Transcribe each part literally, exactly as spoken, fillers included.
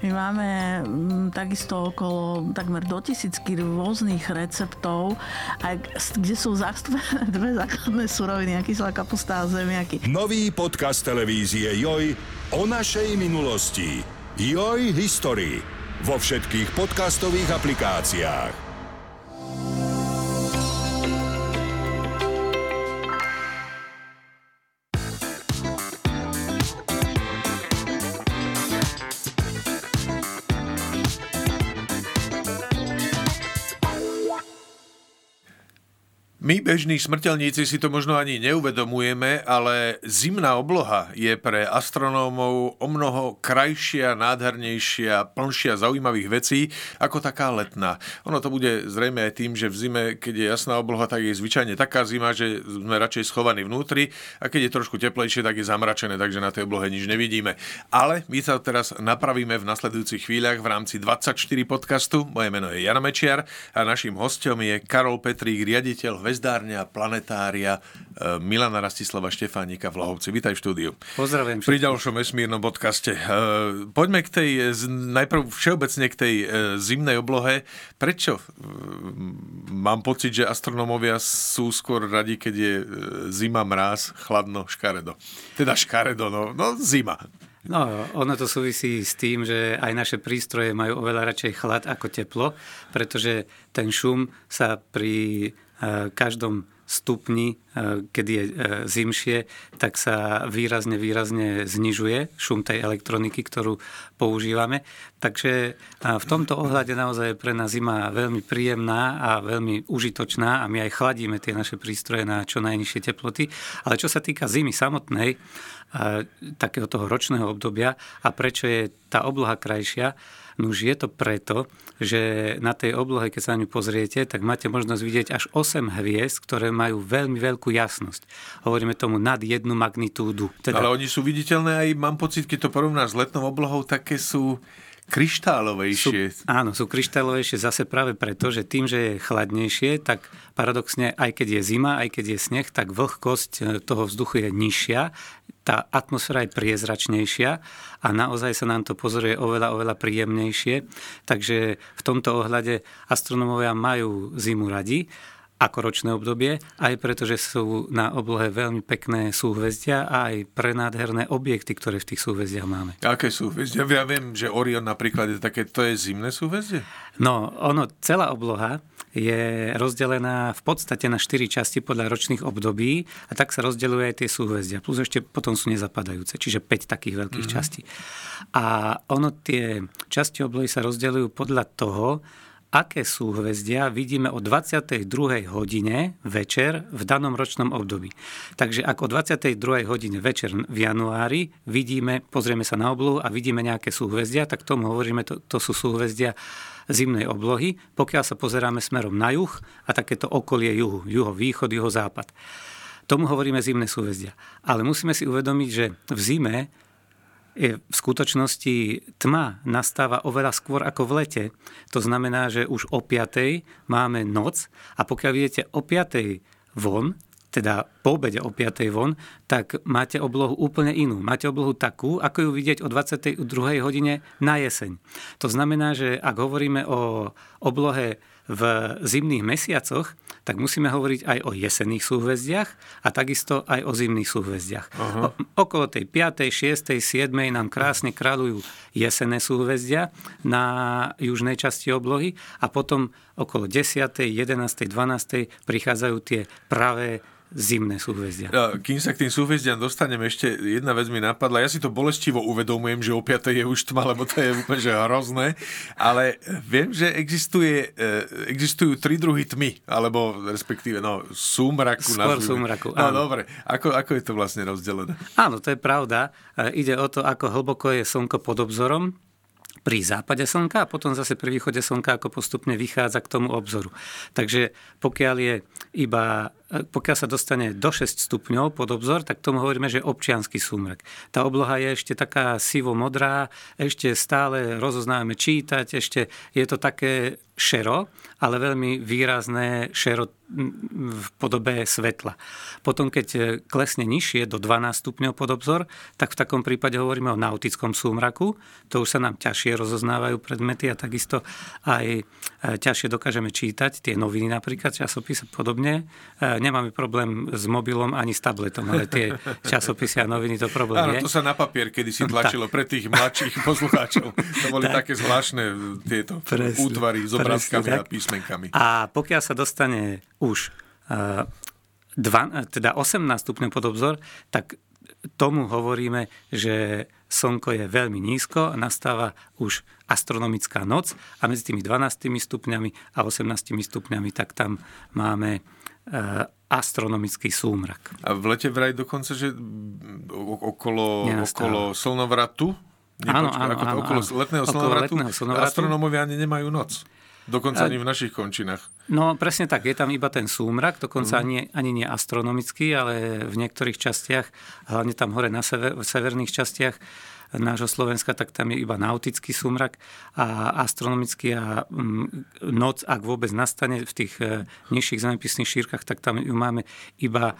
My máme takisto okolo takmer do tisícky rôznych receptov, kde sú zastúpené dve základné suroviny, kyselá kapusta a zemiaky. Nový podcast televízie Joj o našej minulosti. Joj History vo všetkých podcastových aplikáciách. My, bežní smrteľníci, si to možno ani neuvedomujeme, ale zimná obloha je pre astronómov omnoho krajšia, nádhernejšia, plnšia zaujímavých vecí ako taká letná. Ono to bude zrejme aj tým, že v zime, keď je jasná obloha, tak je zvyčajne taká zima, že sme radšej schovaní vnútri, a keď je trošku teplejšie, tak je zamračené, takže na tej oblohe nič nevidíme. Ale my sa teraz napravíme v nasledujúcich chvíľach v rámci dvadsaťštyri podcastu. Moje meno je Jana Mečiar a naším hosťom je Karol Petrík, riaditeľ Hvezdárne a planetária Milana Rastislava Štefánika v Hlohovci. Vítaj v štúdiu. Pozdravím. Pri ďalšom vesmírnom podcaste. Poďme k tej, najprv všeobecne k tej zimnej oblohe. Prečo? Mám pocit, že astronómovia sú skôr radi, keď je zima, mráz, chladno, škaredo. Teda škaredo, no, no zima. No, ono to súvisí s tým, že aj naše prístroje majú oveľa radšej chlad ako teplo, pretože ten šum sa pri každom stupni, kedy je zimšie, tak sa výrazne, výrazne znižuje šum tej elektroniky, ktorú používame. Takže v tomto ohľade naozaj je pre nás zima veľmi príjemná a veľmi užitočná a my aj chladíme tie naše prístroje na čo najnižšie teploty. Ale čo sa týka zimy samotnej, takého toho ročného obdobia a prečo je tá obloha krajšia, no už je to preto, že na tej oblohe, keď sa na ňu pozriete, tak máte možnosť vidieť až osem hviezd, ktoré majú veľmi veľkú jasnosť. Hovoríme tomu nad jednu magnitúdu. Teda... Ale oni sú viditeľné aj, mám pocit, keď to porovná s letnou oblohou, také sú... kryštálovejšie. Sú, áno, sú kryštálovejšie zase práve preto, že tým, že je chladnejšie, tak paradoxne, aj keď je zima, aj keď je sneh, tak vlhkosť toho vzduchu je nižšia, tá atmosféra je priezračnejšia a naozaj sa nám to pozoruje oveľa, oveľa príjemnejšie. Takže v tomto ohľade astronómovia majú zimu radi, ako ročné obdobie, aj preto, že sú na oblohe veľmi pekné súhvezdia a aj prenádherné objekty, ktoré v tých súhvezdiach máme. Aké súhvezdia? Ja viem, že Orion napríklad je také, to je zimné súhvezdie? No, ono, celá obloha je rozdelená v podstate na štyri časti podľa ročných období a tak sa rozdeľujú aj tie súhvezdia. Plus ešte potom sú nezapadajúce, čiže päť takých veľkých mm-hmm. častí. A ono, tie časti oblohy sa rozdeľujú podľa toho, aké súhvezdia vidíme o dvadsiatej druhej hodine večer v danom ročnom období. Takže ak o dvadsiatej druhej hodine večer v januári vidíme, pozrieme sa na oblohu a vidíme nejaké súhvezdia, tak tomu hovoríme, to, to sú súhvezdia zimnej oblohy, pokiaľ sa pozeráme smerom na juh a takéto okolie juhu, juhovýchod, juhozápad. Tomu hovoríme zimné súhvezdia. Ale musíme si uvedomiť, že v zime je v skutočnosti tma nastáva oveľa skôr ako v lete. To znamená, že už o piatej máme noc a pokiaľ vidíte o piatej von, teda po obede o piatej von, tak máte oblohu úplne inú. Máte oblohu takú, ako ju vidieť o dvadsiatej druhej hodine na jeseň. To znamená, že ak hovoríme o oblohe v zimných mesiacoch, tak musíme hovoriť aj o jesenných súhvezdiach a takisto aj o zimných súhvezdiach. O, okolo tej piatej, šiestej, siedmej nám krásne kráľujú jesenné súhvezdia na južnej časti oblohy a potom okolo desiatej, jedenástej, dvanástej prichádzajú tie pravé zimné súhvezdia. Kým sa k tým súhvezdiam dostanem, ešte jedna vec mi napadla. Ja si to bolestivo uvedomujem, že o piatej je už tma, lebo to je úplne že hrozné. Ale viem, že existuje, existujú tri druhy tmy, alebo respektíve no, súmraku. Skôr nazvime. Súmraku, áno. No dobre, ako, ako je to vlastne rozdelené? Áno, to je pravda. Ide o to, ako hlboko je slnko pod obzorom pri západe slnka a potom zase pri východe slnka, ako postupne vychádza k tomu obzoru. Takže pokiaľ je iba pokiaľ sa dostane do šesť stupňov pod obzor, tak tomu hovoríme, že občiansky súmrak. Tá obloha je ešte taká sivo-modrá, ešte stále rozoznáme čítať, ešte je to také šero, ale veľmi výrazné šero v podobe svetla. Potom, keď klesne nižšie do dvanásť stupňov pod obzor, tak v takom prípade hovoríme o nautickom súmraku. To už sa nám ťažšie rozoznávajú predmety a takisto aj ťažšie dokážeme čítať tie noviny napríklad, časopisy podobne. Nemáme problém s mobilom ani s tabletom, ale tie časopisy a noviny to problém áno, je. Áno, to sa na papier kedysi tlačilo tak. Pre tých mladších poslucháčov. To boli tak. také zvláštne tieto presne, útvary s obrázkami presne, a písmenkami. A pokiaľ sa dostane už uh, dva, teda osemnásť stupňov pod obzor, tak tomu hovoríme, že slnko je veľmi nízko a nastáva už astronomická noc a medzi tými dvanástimi stupňami a osemnástimi stupňami tak tam máme astronomický súmrak. A v lete vraj dokonca, že okolo, okolo slnovratu? Áno, áno, áno. Okolo áno. letného slnovratu astronómovia ani nemajú noc. Dokonca ani v našich končinách. No presne tak, je tam iba ten súmrak, dokonca mm. ani, ani nie astronomický, ale v niektorých častiach, hlavne tam hore na sever, v severných častiach nášho Slovenska, tak tam je iba nautický súmrak a astronomický a noc, ak vôbec nastane v tých nižších zemepisných šírkach, tak tam ju máme iba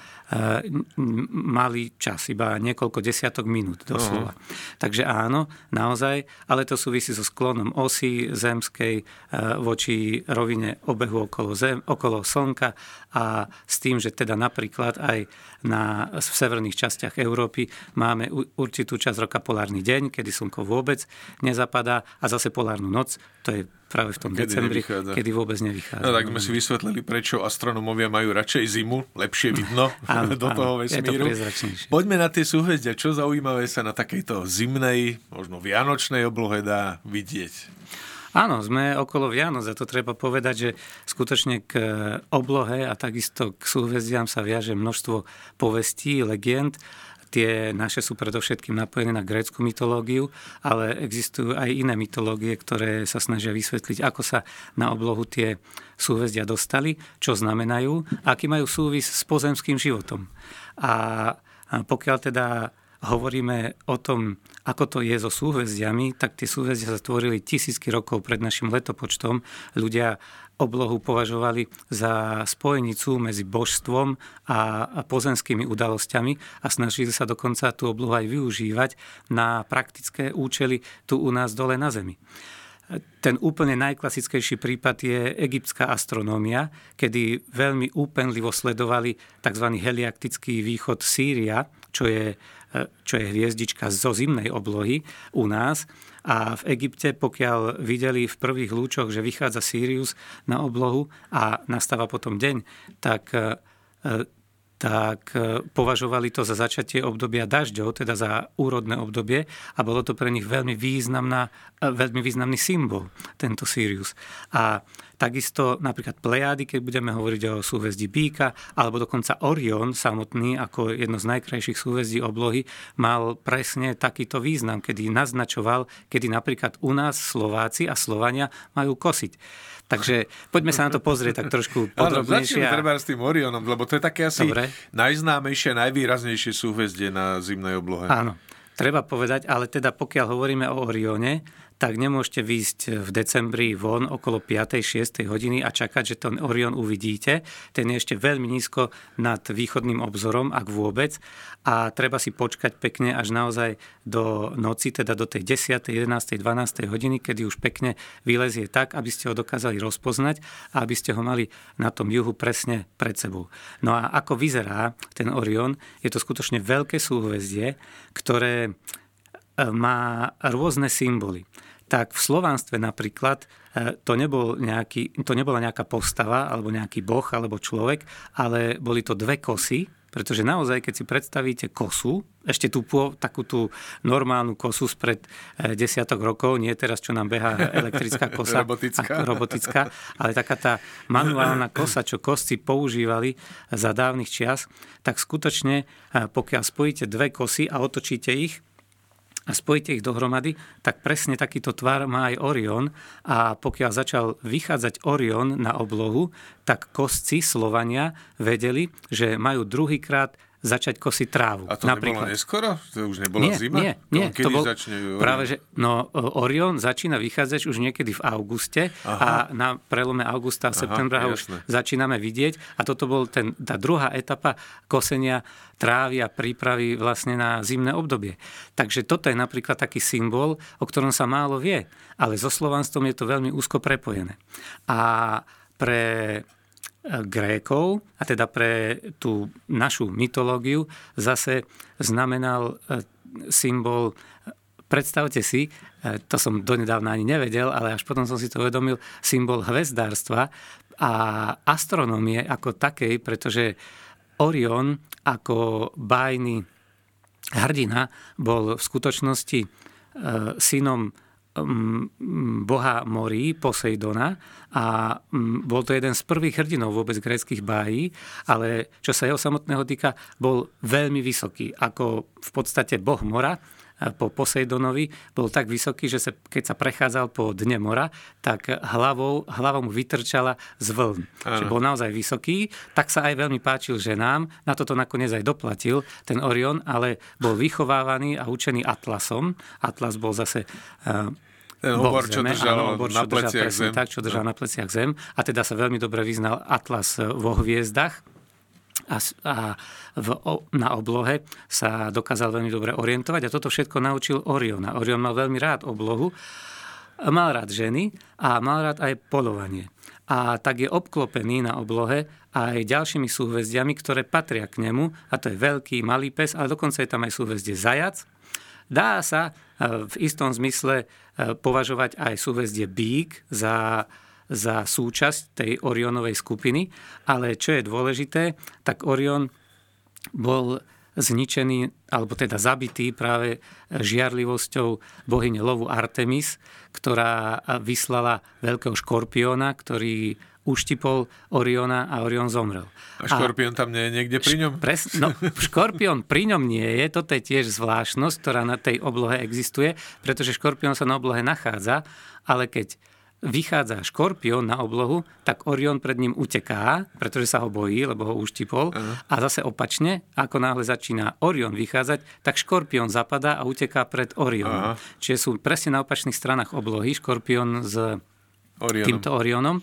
malý čas, iba niekoľko desiatok minút doslova. Uh-huh. Takže áno, naozaj, ale to súvisí so sklonom osy zemskej voči rovine obehu okolo, zem, okolo Slnka a s tým, že teda napríklad aj na, v severných častiach Európy máme určitú časť roka polárny deň, kedy slnko vôbec nezapadá a zase polárnu noc, to je práve v tom kedy decembri, nevychádza. Kedy vôbec nevychádza. No tak sme si vysvetlili, prečo astronomovia majú radšej zimu, lepšie vidno áno, do áno, toho vesmíru. To poďme na tie súhvezdia, čo zaujímavé sa na takejto zimnej, možno vianočnej oblohe dá vidieť. Áno, sme okolo Vianoc a to treba povedať, že skutočne k oblohe a takisto k súhvezdiam sa viaže množstvo povestí, legend. Tie naše sú predovšetkým napojené na grécku mytológiu, ale existujú aj iné mytológie, ktoré sa snažia vysvetliť, ako sa na oblohu tie súhvezdia dostali, čo znamenajú, aký majú súvis s pozemským životom. A pokiaľ teda hovoríme o tom, ako to je so súhvezdiami, tak tie súhvezdia sa tvorili tisícky rokov pred našim letopočtom. Ľudia oblohu považovali za spojenicu medzi božstvom a pozemskými udalosťami a snažili sa dokonca tú oblohu aj využívať na praktické účely tu u nás dole na Zemi. Ten úplne najklasickejší prípad je egyptská astronómia, kedy veľmi úpenlivo sledovali tzv. Heliaktický východ Síria, čo je, čo je hviezdička zo zimnej oblohy u nás. A v Egypte, pokiaľ videli v prvých lúčoch, že vychádza Sirius na oblohu a nastáva potom deň, tak, tak považovali to za začatie obdobia dažďov, teda za úrodné obdobie a bolo to pre nich veľmi, významná, veľmi významný symbol, tento Sirius. A takisto napríklad Plejády, keď budeme hovoriť o súhvezdí Býka, alebo dokonca Orion samotný, ako jedno z najkrajších súhvezdí oblohy, mal presne takýto význam, kedy naznačoval, kedy napríklad u nás Slováci a Slovania majú kosiť. Takže poďme sa na to pozrieť tak trošku podrobnejšie. Začneme treba s tým Orionom, lebo to je také asi dobre. Najznámejšie, najvýraznejšie súhvezdie na zimnej oblohe. Áno, treba povedať, ale teda pokiaľ hovoríme o Orione, tak nemôžete výjsť v decembri von okolo päť šesť hodiny a čakať, že ten Orion uvidíte. Ten je ešte veľmi nízko nad východným obzorom, ak vôbec. A treba si počkať pekne až naozaj do noci, teda do tej desiatej, jedenástej, dvanástej hodiny, kedy už pekne vylezie tak, aby ste ho dokázali rozpoznať a aby ste ho mali na tom juhu presne pred sebou. No a ako vyzerá ten Orion? Je to skutočne veľké súhvezdie, ktoré má rôzne symboly. Tak v slovanstve napríklad to, nebol nejaký, to nebola nejaká postava, alebo nejaký boh, alebo človek, ale boli to dve kosy, pretože naozaj, keď si predstavíte kosu, ešte tú takú tú normálnu kosu spred desiatok rokov, nie teraz, čo nám behá elektrická kosa, robotická. robotická, ale taká tá manuálna kosa, čo kosci používali za dávnych čias, tak skutočne, pokiaľ spojíte dve kosy a otočíte ich, a spojíte ich dohromady, tak presne takýto tvar má aj Orion. A pokiaľ začal vychádzať Orion na oblohu, tak kosci Slovania vedeli, že majú druhýkrát začať kosiť trávu. A to napríklad. Nebolo neskoro? To už nebola nie, zima? Nie, nie. To, to bol, začne Orion? Práve, že, no, Orion začína vychádzať už niekedy v auguste. Aha. A na prelome augusta a septembra Aha, už začíname vidieť. A toto bol ten, tá druhá etapa kosenia trávy a prípravy vlastne na zimné obdobie. Takže toto je napríklad taký symbol, o ktorom sa málo vie. Ale so slovanstvom je to veľmi úzko prepojené. A pre Grékov, a teda pre tú našu mytológiu, zase znamenal symbol, predstavte si, to som donedávna ani nevedel, ale až potom som si to uvedomil, symbol hvezdárstva a astronómie ako takej, pretože Orion ako bájny hrdina bol v skutočnosti synom boha morí, Poseidona, a bol to jeden z prvých hrdinov vôbec gréckych bájí, ale čo sa jeho samotného týka, bol veľmi vysoký, ako v podstate boh mora po Poseidonovi bol tak vysoký, že sa, keď sa prechádzal po dne mora, tak hlavou, hlavou mu vytrčala z vln. Čiže bol naozaj vysoký, tak sa aj veľmi páčil ženám, na toto nakoniec aj doplatil ten Orion, ale bol vychovávaný a učený Atlasom. Atlas bol zase uh, ten obor, čo držal na pleciach zem. Tak, čo držal na pleciach zem. A teda sa veľmi dobre vyznal Atlas vo hviezdach. A v, na oblohe sa dokázal veľmi dobre orientovať a toto všetko naučil Oriona. Orion mal veľmi rád oblohu, mal rád ženy a mal rád aj poľovanie. A tak je obklopený na oblohe aj ďalšími súhvezdiami, ktoré patria k nemu, a to je veľký, malý pes, ale dokonca je tam aj súhvezdie zajac. Dá sa v istom zmysle považovať aj súhvezdie Býk za za súčasť tej Orionovej skupiny, ale čo je dôležité, tak Orion bol zničený, alebo teda zabitý práve žiarlivosťou bohyne lovu Artemis, ktorá vyslala veľkého škorpióna, ktorý uštipol Oriona a Orion zomrel. A škorpión a, tam nie je niekde pri ňom? Pres, no, škorpión pri ňom nie je, toto je tiež zvláštnosť, ktorá na tej oblohe existuje, pretože škorpión sa na oblohe nachádza, ale keď vychádza škorpión na oblohu, tak Orion pred ním uteká, pretože sa ho bojí, lebo ho uštipol. Uh-huh. A zase opačne, ako náhle začína Orion vychádzať, tak škorpión zapadá a uteká pred Orionom. Uh-huh. Čiže sú presne na opačných stranách oblohy škorpión s Orionom. Týmto Orionom.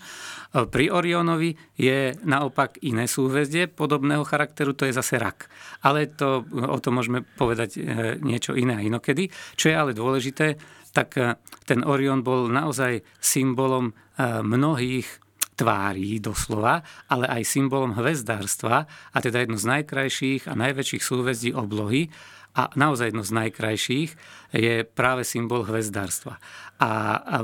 Pri Orionovi je naopak iné súhvezdie podobného charakteru, to je zase rak. Ale to, o tom môžeme povedať niečo iné a inokedy. Čo je ale dôležité, tak ten Orion bol naozaj symbolom mnohých tvári doslova, ale aj symbolom hvezdárstva, a teda jedno z najkrajších a najväčších súhvezdí oblohy, a naozaj jedno z najkrajších je práve symbol hvezdárstva. A, a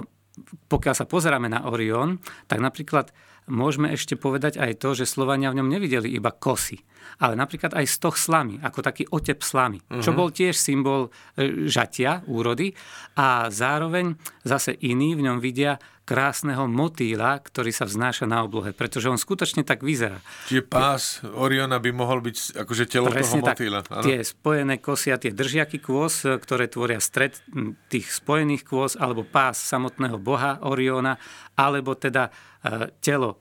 pokiaľ sa pozeráme na Orion, tak napríklad môžeme ešte povedať aj to, že Slovania v ňom nevideli iba kosy, ale napríklad aj stoh slamy, ako taký otep slamy, uh-huh. čo bol tiež symbol žatia, úrody, a zároveň zase iní v ňom vidia krásneho motýla, ktorý sa vznáša na oblohe, pretože on skutočne tak vyzerá. Čiže pás Oriona by mohol byť akože telo presne toho motýla. Presne tak. Tie spojené kosy a tie držiaky kôs, ktoré tvoria stred tých spojených kôs, alebo pás samotného boha Oriona, alebo teda telo,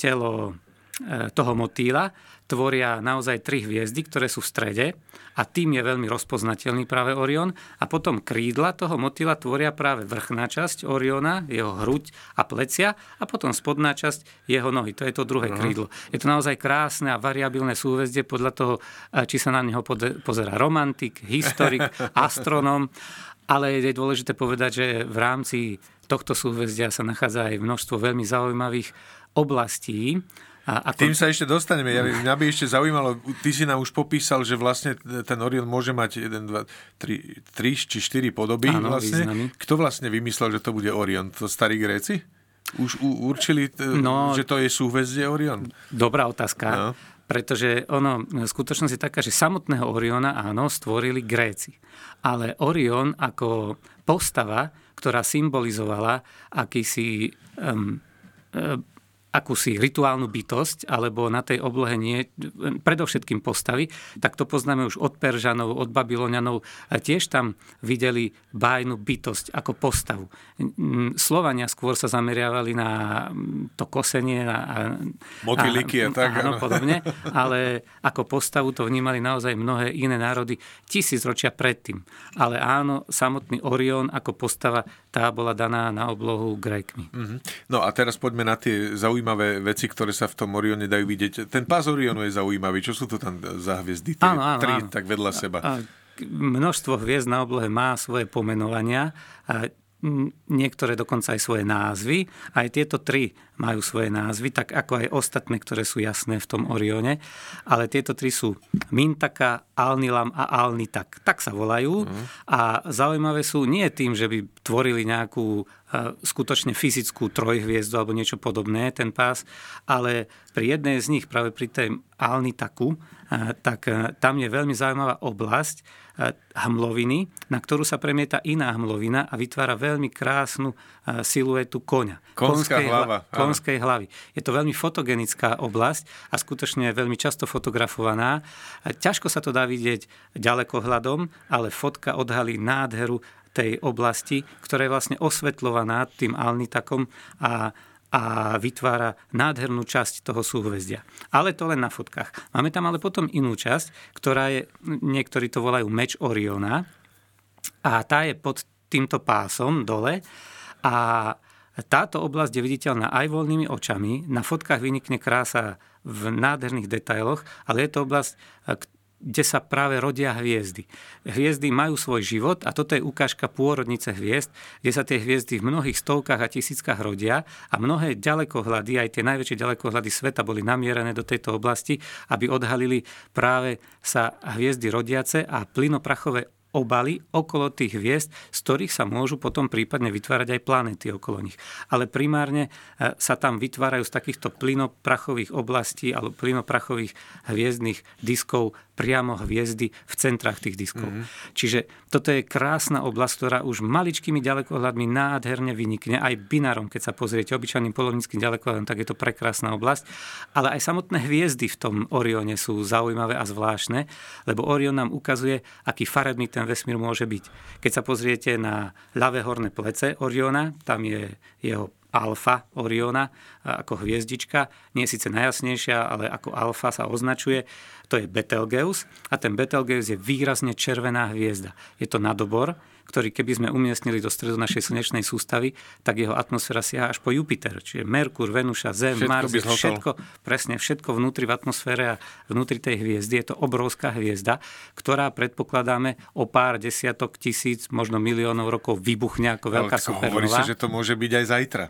telo toho motýla, tvoria naozaj tri hviezdy, ktoré sú v strede, a tým je veľmi rozpoznateľný práve Orion. A potom krídla toho motýla tvoria práve vrchná časť Oriona, jeho hruď a plecia, a potom spodná časť jeho nohy. To je to druhé uh-huh. krídlo. Je to naozaj krásne a variabilné súhvezdie podľa toho, či sa na neho pozerá romantik, historik, astronóm. Ale je dôležité povedať, že v rámci tohto súhvezdia sa nachádza aj množstvo veľmi zaujímavých oblastí. A ako... Tým sa ešte dostaneme. Ja, mňa by ešte zaujímalo, ty si nám už popísal, že vlastne ten Orion môže mať jeden, dva, tri, tri či štyri podoby. Áno, vlastne. Významy. Kto vlastne vymyslel, že to bude Orion? To starí Gréci? Už u, určili, t- no, že to je súhvezdie Orion? Dobrá otázka. No. Pretože ono, skutočnosť je taká, že samotného Oriona, áno, stvorili Gréci. Ale Orion ako postava, ktorá symbolizovala akýsi um, um, akúsi rituálnu bytosť, alebo na tej oblohe nie, predovšetkým postavy, tak to poznáme už od Peržanov, od Babyloňanov. Tiež tam videli bájnu bytosť ako postavu. Slovania skôr sa zameriavali na to kosenie, na motyliky a, a, a tak. Áno, podobne, ale ako postavu to vnímali naozaj mnohé iné národy tisícročia predtým. Ale áno, samotný Orion ako postava, tá bola daná na oblohu Grékmi. Mm-hmm. No a teraz poďme na tie zaujímavé zaujímavé veci, ktoré sa v tom Orione dajú vidieť. Ten pás Orionu je zaujímavý. Čo sú to tam za hviezdy? Tie áno, áno, tri áno. Tak vedľa seba. A, a množstvo hviezd na oblohe má svoje pomenovania a niektoré dokonca aj svoje názvy. Aj tieto tri majú svoje názvy, tak ako aj ostatné, ktoré sú jasné v tom Orione. Ale tieto tri sú Mintaka, Alnilam a Alnitak. Tak sa volajú. Mm. A zaujímavé sú nie tým, že by tvorili nejakú skutočne fyzickú trojhviezdu alebo niečo podobné, ten pás, ale pri jednej z nich, práve pri tej Alnitaku, tak tam je veľmi zaujímavá oblasť hmloviny, na ktorú sa premieta iná hmlovina a vytvára veľmi krásnu siluetu koňa. Konská konskej hlava. Hla, konskej hlavy. Je to veľmi fotogenická oblasť a skutočne je veľmi často fotografovaná. Ťažko sa to dá vidieť ďalekohľadom, ale fotka odhalí nádheru tej oblasti, ktorá je vlastne osvetľovaná tým Alnitakom a, a vytvára nádhernú časť toho súhvezdia. Ale to len na fotkách. Máme tam ale potom inú časť, ktorá je, niektorí to volajú meč Oriona, a tá je pod týmto pásom dole a táto oblasť je viditeľná aj voľnými očami. Na fotkách vynikne krása v nádherných detailoch, ale je to oblasť, kde sa práve rodia hviezdy. Hviezdy majú svoj život a toto je ukážka pôrodnice hviezd, kde sa tie hviezdy v mnohých stovkách a tisíckach rodia a mnohé ďalekohľady, aj tie najväčšie ďalekohľady sveta boli namierené do tejto oblasti, aby odhalili práve sa hviezdy rodiace a plynoprachové obaly okolo tých hviezd, z ktorých sa môžu potom prípadne vytvárať aj planéty okolo nich. Ale primárne sa tam vytvárajú z takýchto plynoprachových oblastí alebo plynoprachových hviezdnych diskov priamo hviezdy v centrách tých diskov. Mm-hmm. Čiže toto je krásna oblasť, ktorá už maličkými ďalekohľadmi nádherne vynikne. Aj binárom, keď sa pozriete obyčajným polovníckym ďalekohľadom, tak je to prekrásna oblasť. Ale aj samotné hviezdy v tom Orione sú zaujímavé a zvláštne, lebo Orion nám ukazuje, aký farebný ten vesmír môže byť. Keď sa pozriete na ľavé horné plece Oriona, tam je jeho alfa Oriona ako hviezdička, nie je síce najjasnejšia, ale ako alfa sa označuje. To je Betelgeuse a ten Betelgeuse je výrazne červená hviezda. Je to nadobor, ktorý keby sme umiestnili do stredu našej slnečnej sústavy, tak jeho atmosféra siaha až po Jupiter, čiže Merkur, Venuša, Zem, všetko Mars, všetko, presne všetko vnútri v atmosfére a vnútri tej hviezdy. Je to obrovská hviezda, ktorá predpokladáme o pár desiatok tisíc, možno miliónov rokov vybuchne ako veľká supernova. Hovorí sa, že to môže byť aj zajtra.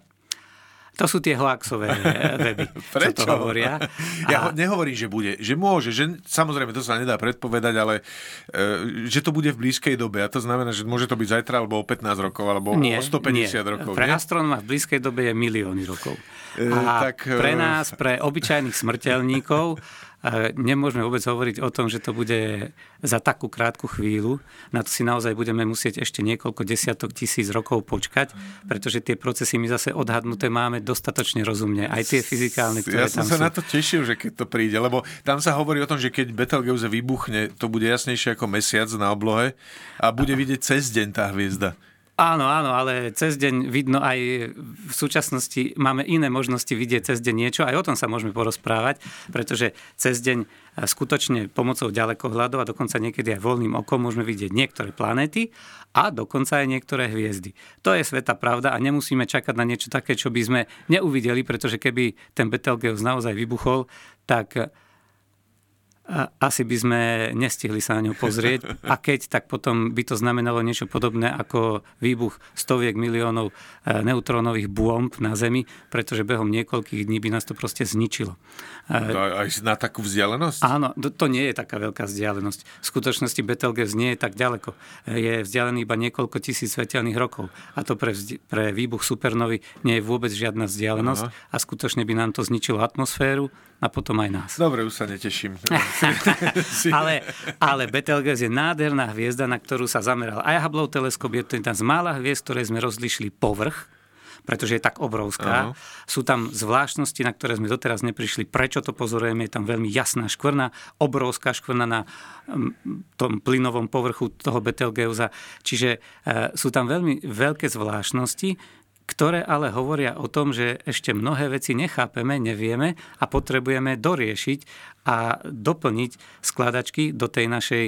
To sú tie hoaxové weby, čo to hovoria. A ja nehovorím, že bude, že môže, že samozrejme to sa nedá predpovedať, ale e, že to bude v blízkej dobe. A to znamená, že môže to byť zajtra, alebo o pätnásť rokov, alebo nie, o stopäťdesiat rokov. Pre astronóma v blízkej dobe je milióny rokov. A e, tak, pre nás, pre obyčajných smrteľníkov, nemôžeme vôbec hovoriť o tom, že to bude za takú krátku chvíľu. Na to si naozaj budeme musieť ešte niekoľko desiatok tisíc rokov počkať, pretože tie procesy my zase odhadnuté máme dostatočne rozumne. Aj tie fyzikálne, ktoré ja tam sú. Ja som sa na to tešil, že keď to príde, lebo tam sa hovorí o tom, že keď Betelgeuse vybuchne, to bude jasnejšie ako mesiac na oblohe a bude vidieť cez deň tá hviezda. Áno, áno, ale cez deň vidno aj v súčasnosti, máme iné možnosti vidieť cez deň niečo, aj o tom sa môžeme porozprávať, pretože cez deň skutočne pomocou ďalekohľadov a dokonca niekedy aj voľným okom môžeme vidieť niektoré planéty a dokonca aj niektoré hviezdy. To je svätá pravda a nemusíme čakať na niečo také, čo by sme neuvideli, pretože keby ten Betelgeuse naozaj vybuchol, tak asi by sme nestihli sa na ňu pozrieť a keď, tak potom by to znamenalo niečo podobné ako výbuch stoviek miliónov neutrónových bomb na Zemi, pretože behom niekoľkých dní by nás to proste zničilo. Aj na takú vzdialenosť? Áno, to nie je taká veľká vzdialenosť. V skutočnosti Betelgeuse nie je tak ďaleko. Je vzdialený iba niekoľko tisíc svetelných rokov a to pre, vzdi- pre výbuch supernovy nie je vôbec žiadna vzdialenosť. Aha. A skutočne by nám to zničilo atmosféru a potom aj nás. Dobre, už sa neteším. ale, ale Betelgeuse je nádherná hviezda, na ktorú sa zameral aj Hubble teleskop. Je to jedna z mála hviezd, ktoré sme rozlišili povrch, pretože je tak obrovská. Aha. Sú tam zvláštnosti, na ktoré sme doteraz neprišli. Prečo to pozorujeme? Je tam veľmi jasná škvrna, obrovská škvrna na tom plynovom povrchu toho Betelgeusa. Čiže sú tam veľmi veľké zvláštnosti, ktoré ale hovoria o tom, že ešte mnohé veci nechápeme, nevieme a potrebujeme doriešiť a doplniť skladačky do, tej našej,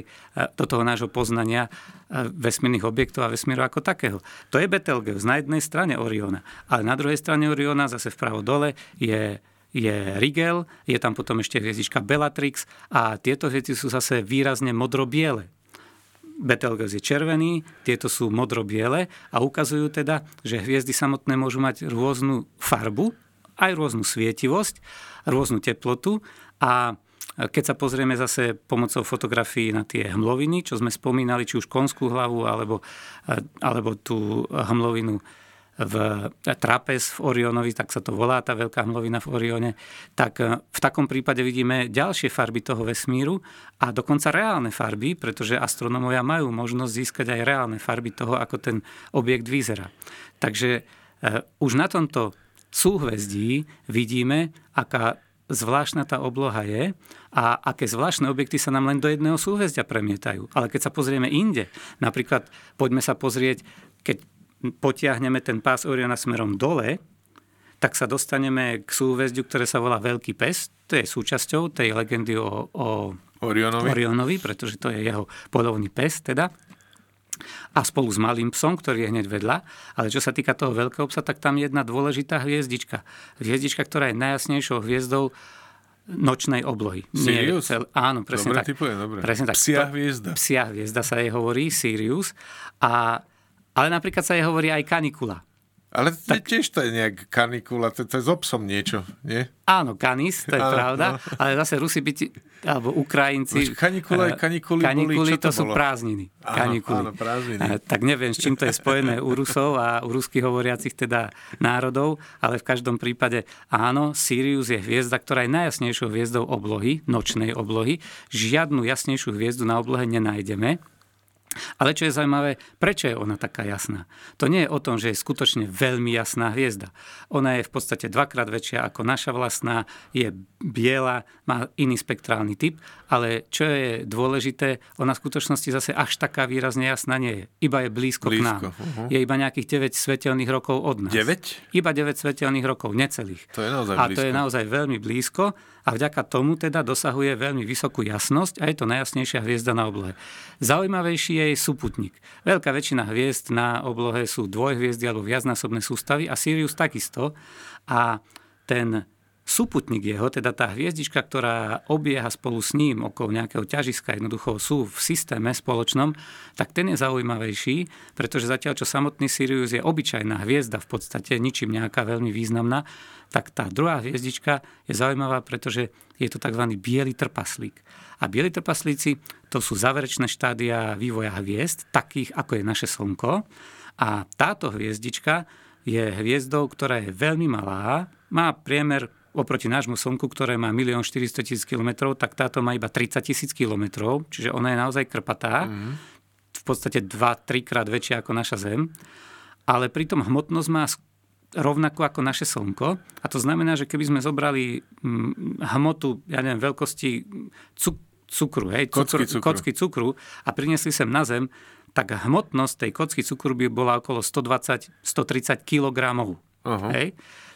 do toho nášho poznania vesmírnych objektov a vesmíru ako takého. To je Betelgeuse na jednej strane Oriona, ale na druhej strane Oriona zase vpravo dole je, je Rigel, je tam potom ešte hviezdička Bellatrix a tieto veci sú zase výrazne modrobiele. Betelgeuse je červený, tieto sú modro-biele a ukazujú teda, že hviezdy samotné môžu mať rôznu farbu, aj rôznu svietivosť, rôznu teplotu a keď sa pozrieme zase pomocou fotografií na tie hmloviny, čo sme spomínali, či už konskú hlavu alebo, alebo tú hmlovinu v trapez v Orionovi, tak sa to volá, tá veľká hmlovina v Orione, tak v takom prípade vidíme ďalšie farby toho vesmíru a dokonca reálne farby, pretože astronómovia majú možnosť získať aj reálne farby toho, ako ten objekt vyzerá. Takže už na tomto súhvezdí vidíme, aká zvláštna tá obloha je a aké zvláštne objekty sa nám len do jedného súhvezdia premietajú. Ale keď sa pozrieme inde, napríklad poďme sa pozrieť, keď potiahneme ten pás Oriona smerom dole, tak sa dostaneme k súhvezdiu, ktoré sa volá Veľký pes. To je súčasťou tej legendy o, o Orionovi. Orionovi, pretože to je jeho polovný pes teda. A spolu s malým psom, ktorý je hneď vedľa. Ale čo sa týka toho veľkého psa, tak tam je jedna dôležitá hviezdička. Hviezdička, ktorá je najjasnejšou hviezdou nočnej oblohy. Sirius? Cel... Áno, presne dobre, tak. Typuje, dobre. Presne tak. Psia hviezda. Psia hviezda sa jej hovorí, Sirius. A ale napríklad sa jej hovorí aj kanikula. Ale tak, tiež to je nejak kanikula, to, to je s obsom niečo, nie? Áno, kanis, to je áno, pravda, no. Ale zase Rusi byti, alebo Ukrajinci... Kanikula, kanikuli, kanikuli boli, čo to, to bolo? Prázdniny, kanikuli. Áno, áno, prázdniny. Tak neviem, s čím to je spojené u Rusov a u rusky hovoriacich teda národov, ale v každom prípade áno, Sirius je hviezda, ktorá je najjasnejšou hviezdou oblohy, nočnej oblohy. Žiadnu jasnejšiu hviezdu na oblohe nenájdeme. Ale čo je zaujímavé, prečo je ona taká jasná? To nie je o tom, že je skutočne veľmi jasná hviezda. Ona je v podstate dvakrát väčšia ako naša vlastná, je biela, má iný spektrálny typ, ale čo je dôležité, ona v skutočnosti zase až taká výrazne jasná nie je. Iba je blízko, blízko. K nám. Uh-huh. Je iba nejakých deväť svetelných rokov od nás. deväť? Iba deväť svetelných rokov, necelých. To je naozaj blízko. A to je naozaj veľmi blízko. A vďaka tomu teda dosahuje veľmi vysokú jasnosť a je to najjasnejšia hviezda na oblohe. Zaujímavejší je jej súputník. Veľká väčšina hviezd na oblohe sú dvojhviezdy alebo viacnásobné sústavy a Sirius takisto. A ten súputník jeho, teda tá hviezdička, ktorá obieha spolu s ním okolo nejakého ťažiska, jednoducho sú v systéme spoločnom, tak ten je zaujímavejší, pretože zatiaľ, čo samotný Sirius je obyčajná hviezda, v podstate ničím nejaká veľmi významná, tak tá druhá hviezdička je zaujímavá, pretože je to tzv. Bielý trpaslík. A bielí trpaslíci, to sú záverečné štádia vývoja hviezd, takých ako je naše Slnko. A táto hviezdička je hviezdou, ktorá je veľmi malá, má priemer oproti nášmu Slnku, ktoré má milión štyristotisíc kilometrov, tak táto má iba tridsaťtisíc kilometrov, čiže ona je naozaj krpatá, mm. v podstate dva až tri krát väčšia ako naša Zem, ale pritom hmotnosť má rovnako ako naše Slnko a to znamená, že keby sme zobrali hmotu, ja neviem, veľkosti cukru, hej, cukru, kocky cukru, kocky cukru a priniesli sem na Zem, tak hmotnosť tej kocky cukru by bola okolo stodvadsať až stotridsať kilogramov. Uh-huh. Hej?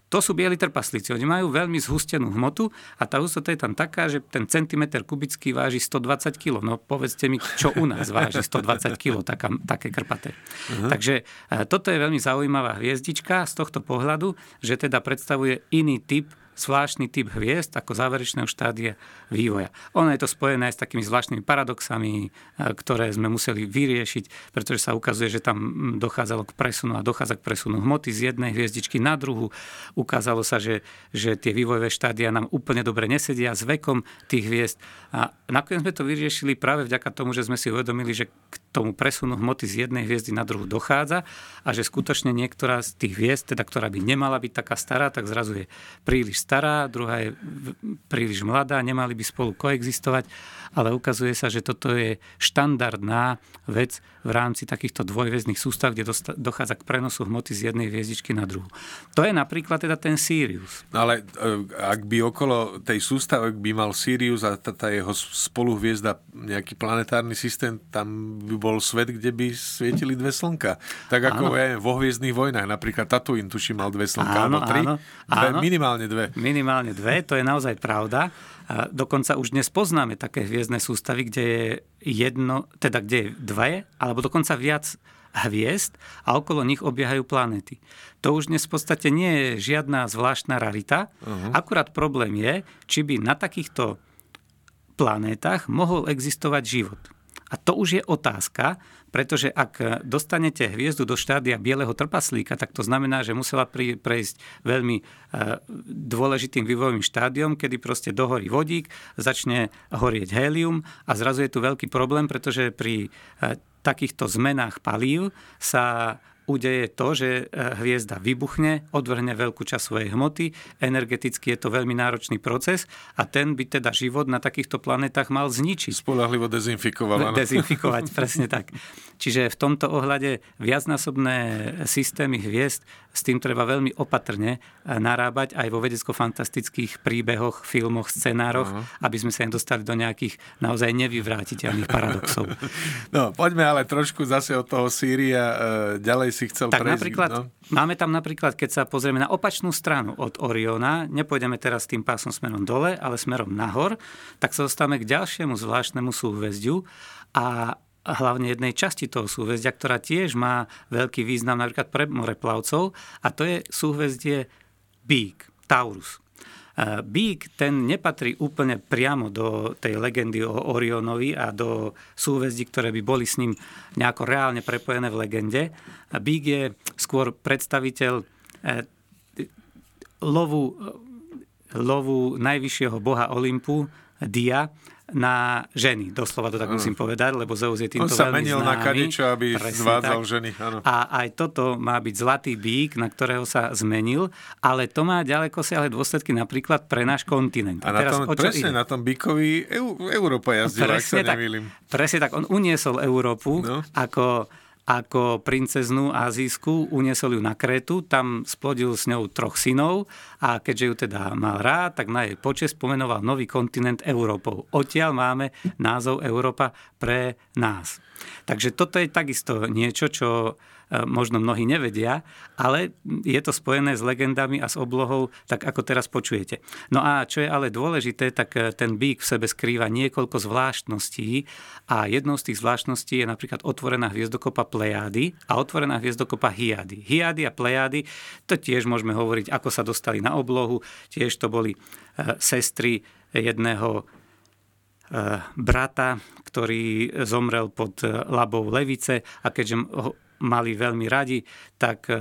To sú bieli trpaslíci. Oni majú veľmi zhustenú hmotu a tá hustota je tam taká, že ten centimeter kubický váži stodvadsať kilogramov. No povedzte mi, čo u nás váži stodvadsať kilogramov, taká, také krpaté. Uh-huh. Takže toto je veľmi zaujímavá hviezdička z tohto pohľadu, že teda predstavuje iný typ, zvláštny typ hviezd ako záverečného štádia vývoja. Ono je to spojené s takými zvláštnymi paradoxami, ktoré sme museli vyriešiť, pretože sa ukazuje, že tam dochádzalo k presunu a dochádza k presunu hmoty z jednej hviezdičky na druhu. Ukázalo sa, že, že tie vývojové štádia nám úplne dobre nesedia s vekom tých hviezd. A nakoniec sme to vyriešili práve vďaka tomu, že sme si uvedomili, že k tomu presunu hmoty z jednej hviezdy na druhú dochádza a že skutočne niektorá z tých hviezd, teda, ktorá by nemala byť taká stará, tak zrazu je príliš stará, druhá je príliš mladá, nemali by spolu koexistovať, ale ukazuje sa, že toto je štandardná vec v rámci takýchto dvojhviezdnych sústav, kde dochádza k prenosu hmoty z jednej hviezdičky na druhú. To je napríklad teda ten Sirius. Ale ak by okolo tej sústavy by mal Sirius a tá jeho spoluhviezda nejaký planetárny systém, tam by bol svet, kde by svietili dve slnka. Tak ako je vo Hviezdnych vojnách. Napríklad Tatooine, tuším, mal dve slnka, áno, alebo tri. Áno, dve, áno. Minimálne dve. Minimálne dve, to je naozaj pravda. A dokonca už dnes poznáme také hviezdne sústavy, kde je jedno, teda kde je dve, alebo dokonca viac hviezd a okolo nich obiehajú planéty. To už dnes v podstate nie je žiadna zvláštna rarita. Uh-huh. Akurát problém je, či by na takýchto planétach mohol existovať život. A to už je otázka, pretože ak dostanete hviezdu do štádia bieleho trpaslíka, tak to znamená, že musela prejsť veľmi dôležitým vývojovým štádiom, kedy proste dohorí vodík, začne horieť helium a zrazu je tu veľký problém, pretože pri takýchto zmenách palív sa udeje to, že hviezda vybuchne, odvrhne veľkú časť svojej hmoty, energeticky je to veľmi náročný proces a ten by teda život na takýchto planetách mal zničiť. Spoľahlivo dezinfikovať. Dezinfikovať, presne tak. Čiže v tomto ohľade viacnásobné systémy hviezd, s tým treba veľmi opatrne narábať aj vo vedecko-fantastických príbehoch, filmoch, scenároch, uh-huh. aby sme sa nedostali do nejakých naozaj nevyvrátiteľných paradoxov. No, poďme ale trošku zase od toho Síria ďalej. Tak prejsť, napríklad, no? Máme tam napríklad, keď sa pozrieme na opačnú stranu od Oriona, nepôjdeme teraz tým pásom smerom dole, ale smerom nahor, tak sa dostávame k ďalšiemu zvláštnemu súhvezdiu a hlavne jednej časti toho súhvezdia, ktorá tiež má veľký význam napríklad pre moreplavcov, a to je súhvezdie Býk, Taurus. Býk, ten nepatrí úplne priamo do tej legendy o Orionovi a do súhvezdí, ktoré by boli s ním nejako reálne prepojené v legende. Býk je skôr predstaviteľ lovu, lovu najvyššieho boha Olympu, Dia, na ženy. Doslova to tak musím ano. povedať, lebo Zeus je týmto veľmi známy. On sa menil známy, na kadečo, aby zvádzal tak. ženy. Ano. A aj toto má byť zlatý bík, na ktorého sa zmenil, ale to má ďaleko siahle dôsledky napríklad pre náš kontinent. A, a teraz, na tom, presne ide? Na tom bíkovi Európa jazdila, presne ak sa nemýlim. Presne tak. On uniesol Európu no. ako... ako princeznú azijskú, uniesol ju na Krétu, tam splodil s ňou troch synov a keďže ju teda mal rád, tak na jej počesť pomenoval nový kontinent Európou. Odtiaľ máme názov Európa pre nás. Takže toto je takisto niečo, čo možno mnohí nevedia, ale je to spojené s legendami a s oblohou, tak ako teraz počujete. No a čo je ale dôležité, tak ten bík v sebe skrýva niekoľko zvláštností a jednou z tých zvláštností je napríklad otvorená hviezdokopa Plejády a otvorená hviezdokopa Hiády. Hiády a Plejády, to tiež môžeme hovoriť, ako sa dostali na oblohu, tiež to boli sestry jedného brata, ktorý zomrel pod labou levice a keďže ho mali veľmi radi, tak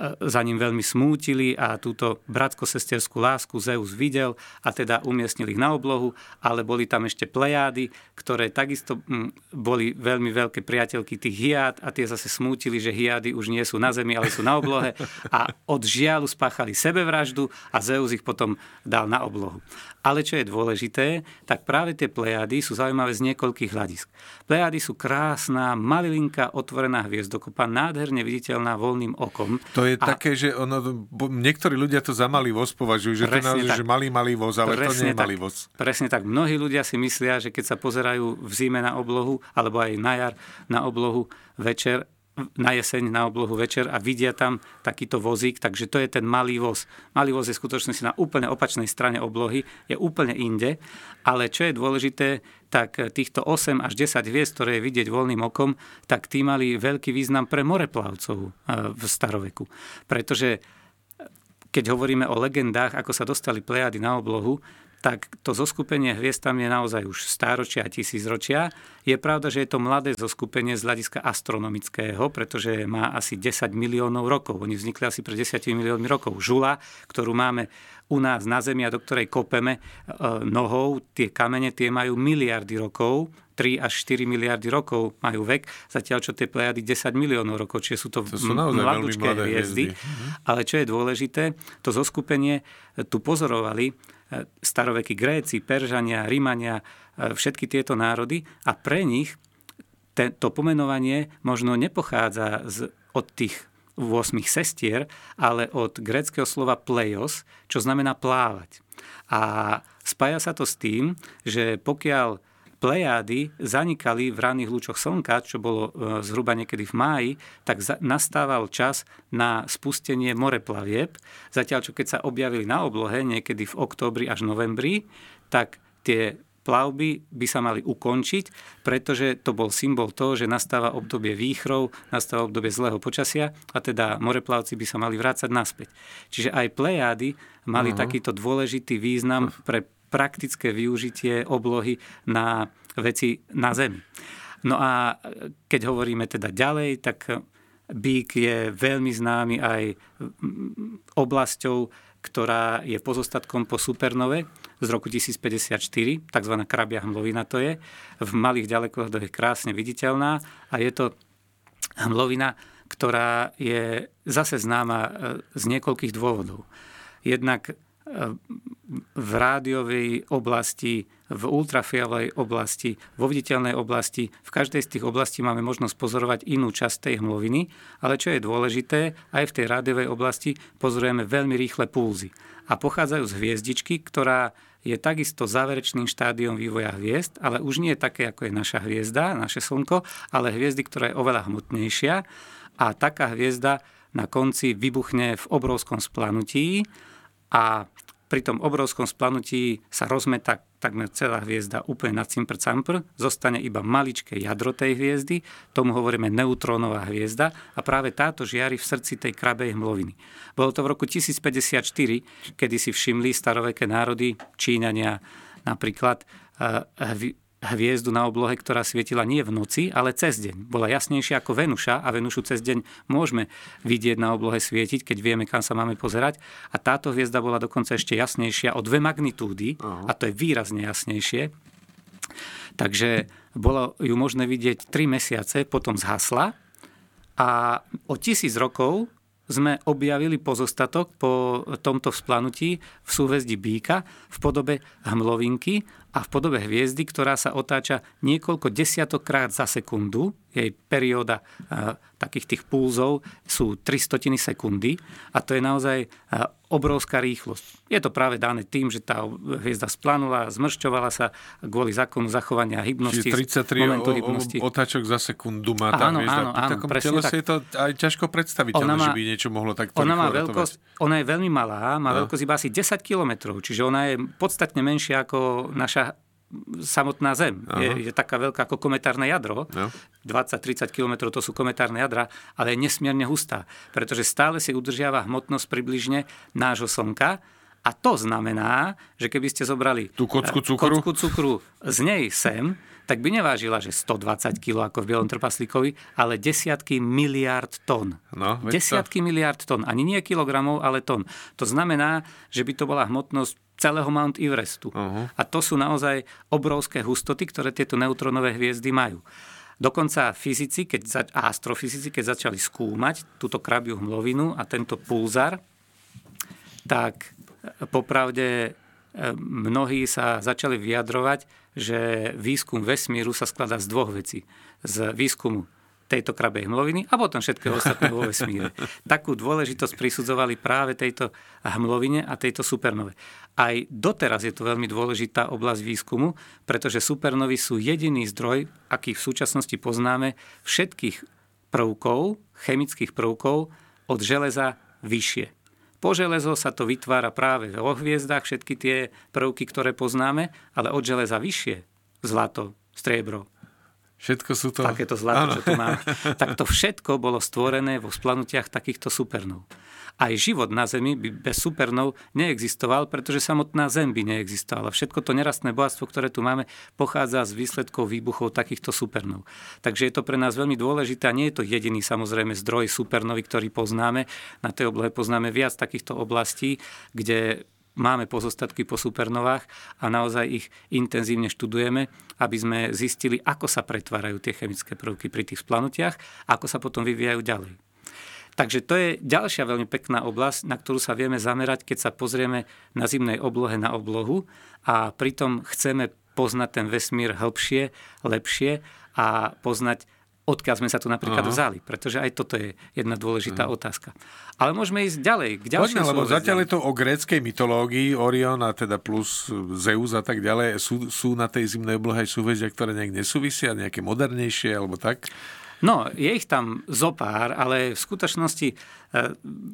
za ním veľmi smútili a túto bratsko-sesterskú lásku Zeus videl a teda umiestnil ich na oblohu, ale boli tam ešte Plejády, ktoré takisto boli veľmi veľké priateľky tých Hiád a tie zase smútili, že Hiády už nie sú na zemi, ale sú na oblohe a od žialu spáchali sebevraždu a Zeus ich potom dal na oblohu. Ale čo je dôležité, tak práve tie Plejády sú zaujímavé z niekoľkých hľadisk. Plejády sú krásna, malilinka, otvorená hviezdokopa, nádherne viditeľná voľným okom. To je a... také, že ono, niektorí ľudia to za malý voz považujú, že to naozaj, že malý malý voz, ale presne to nie je malý voz. Presne tak. Mnohí ľudia si myslia, že keď sa pozerajú v zime na oblohu, alebo aj na jar na oblohu večer, na jeseň na oblohu večer a vidia tam takýto vozík, takže to je ten malý voz. Malý voz je skutočne si na úplne opačnej strane oblohy, je úplne inde, ale čo je dôležité, tak týchto osem až desať hviezd, ktoré je vidieť voľným okom, tak tí mali veľký význam pre moreplavcov v staroveku. Pretože keď hovoríme o legendách, ako sa dostali Plejády na oblohu, tak to zoskupenie hviezd tam je naozaj už stáročia a tisícročia. Je pravda, že je to mladé zoskupenie z hľadiska astronomického, pretože má asi desať miliónov rokov. Oni vznikli asi pred desiatimi miliónmi rokov. Žula, ktorú máme u nás na Zemi a do ktorej kopeme nohou, tie kamene, tie majú miliardy rokov, tri až štyri miliardy rokov majú vek, zatiaľ čo tie Plejady desať miliónov rokov, čiže sú to, to sú mladúčké hviezdy. Mhm. Ale čo je dôležité, to zoskupenie tu pozorovali starovekí Gréci, Peržania, Rímania, všetky tieto národy a pre nich te, to pomenovanie možno nepochádza z, od tých ôsmich sestier, ale od gréckeho slova plejos, čo znamená plávať. A spája sa to s tým, že pokiaľ Plejády zanikali v ranných lúčoch slnka, čo bolo zhruba niekedy v máji, tak nastával čas na spustenie moreplavieb. Zatiaľ, čo keď sa objavili na oblohe niekedy v októbri až novembri, tak tie plavby by sa mali ukončiť, pretože to bol symbol toho, že nastáva obdobie výchrov, nastáva obdobie zlého počasia a teda moreplavci by sa mali vrácať naspäť. Čiže aj Plejády mali uh-huh. takýto dôležitý význam pre praktické využitie oblohy na veci na Zemi. No a keď hovoríme teda ďalej, tak Býk je veľmi známy aj oblasťou, ktorá je pozostatkom po supernove z roku tisíc päťdesiatštyri, tzv. Krabia hmlovina to je. V malých ďalekohľadoch je krásne viditeľná a je to hmlovina, ktorá je zase známa z niekoľkých dôvodov. Jednak v rádiovej oblasti, v ultrafialovej oblasti, vo viditeľnej oblasti. V každej z tých oblastí máme možnosť pozorovať inú časť tej hmloviny, ale čo je dôležité, aj v tej rádiovej oblasti pozorujeme veľmi rýchle pulzy. A pochádzajú z hviezdičky, ktorá je takisto záverečným štádiom vývoja hviezd, ale už nie je také, ako je naša hviezda, naše slnko, ale hviezdy, ktorá je oveľa hmotnejšia. A taká hviezda na konci vybuchne v obrovskom splanutí a pri tom obrovskom splanutí sa rozmetá takmer celá hviezda úplne na cimpr-campr, zostane iba maličké jadro tej hviezdy, tomu hovoríme neutrónová hviezda a práve táto žiari v srdci tej krabej hmloviny. Bolo to v roku tisíc päťdesiatštyri, kedy si všimli staroveké národy, Číňania napríklad, hviezdu na oblohe, ktorá svietila nie v noci, ale cez deň. Bola jasnejšia ako Venuša a Venušu cez deň môžeme vidieť na oblohe svietiť, keď vieme, kam sa máme pozerať. A táto hviezda bola dokonca ešte jasnejšia o dve magnitúdy, uh-huh. a to je výrazne jasnejšie. Takže bolo ju možné vidieť tri mesiace, potom zhasla a o tisíc rokov sme objavili pozostatok po tomto vzplanutí v súhvezdí Býka v podobe hmlovinky a v podobe hviezdy, ktorá sa otáča niekoľko desiatokrát za sekundu. Jej perióda uh, takých tých pulzov sú tri stotiny sekundy a to je naozaj uh, obrovská rýchlosť. Je to práve dané tým, že tá hviezda splanula, zmršťovala sa kvôli zákonu zachovania hybnosti. Čiže tridsaťtri otáčok za sekundu má tá áno, hviezda. Áno, áno, Pri takom tele tak. Je to aj ťažko predstaviteľné, že by niečo mohlo takto ona má veľkosť, ona je veľmi malá, má a. veľkosť iba asi desať kilometrov, čiže ona je podstatne menšia ako naša samotná Zem. Je, je taká veľká ako kometárne jadro. No. dvadsať až tridsať kilometrov to sú kometárne jadra, ale je nesmierne hustá, pretože stále si udržiava hmotnosť približne nášho slnka a to znamená, že keby ste zobrali tú kocku cukru, kocku cukru z nej sem, tak by nevážila, že stodvadsať kilogramov ako v Bielom trpaslíkovi, ale desiatky miliárd tón. No, desiatky to... miliárd tón. Ani nie kilogramov, ale tón. To znamená, že by to bola hmotnosť celého Mount Everestu. Uh-huh. A to sú naozaj obrovské hustoty, ktoré tieto neutrónové hviezdy majú. Dokonca fyzici, keď za... astrofyzici, keď začali skúmať túto krabiu hmlovinu a tento pulzar, tak popravde mnohí sa začali vyjadrovať, že výskum vesmíru sa skladá z dvoch vecí. Z výskumu tejto krabej hmloviny a potom všetkého ostatného vo vesmíre. Takú dôležitosť prisudzovali práve tejto hmlovine a tejto supernove. Aj doteraz je to veľmi dôležitá oblasť výskumu, pretože supernovy sú jediný zdroj, aký v súčasnosti poznáme, všetkých prvkov, chemických prvkov od železa vyššie. Po železo sa to vytvára práve vo hviezdách, všetky tie prvky, ktoré poznáme, ale od železa vyššie, zlato, striebro, Všetko sú to... Takéto zlato, čo tu máme. Tak to všetko bolo stvorené vo splanutiach takýchto supernov. Aj život na Zemi by bez supernov neexistoval, pretože samotná Zem by neexistovala. Všetko to nerastné bohatstvo, ktoré tu máme, pochádza z výsledkov výbuchov takýchto supernov. Takže je to pre nás veľmi dôležité. Nie je to jediný samozrejme zdroj supernovy, ktorý poznáme. Na tej oblohe poznáme viac takýchto oblastí, kde máme pozostatky po supernovách a naozaj ich intenzívne študujeme, aby sme zistili, ako sa pretvárajú tie chemické prvky pri tých splanutiach a ako sa potom vyvíjajú ďalej. Takže to je ďalšia veľmi pekná oblasť, na ktorú sa vieme zamerať, keď sa pozrieme na zimnej oblohe na oblohu a pritom chceme poznať ten vesmír hĺbšie, lepšie a poznať, odkiaľ sme sa tu napríklad Aha. vzali, pretože aj toto je jedna dôležitá Aha. otázka. Ale môžeme ísť ďalej. K ďalším Poďme, lebo zatiaľ je to o gréckej mytológii, Orion a teda plus Zeus a tak ďalej, sú, sú na tej zimnej oblohe súhvezdia, ktoré nejak nesúvisia, nejaké modernejšie alebo tak? No, je ich tam zopár, ale v skutočnosti e,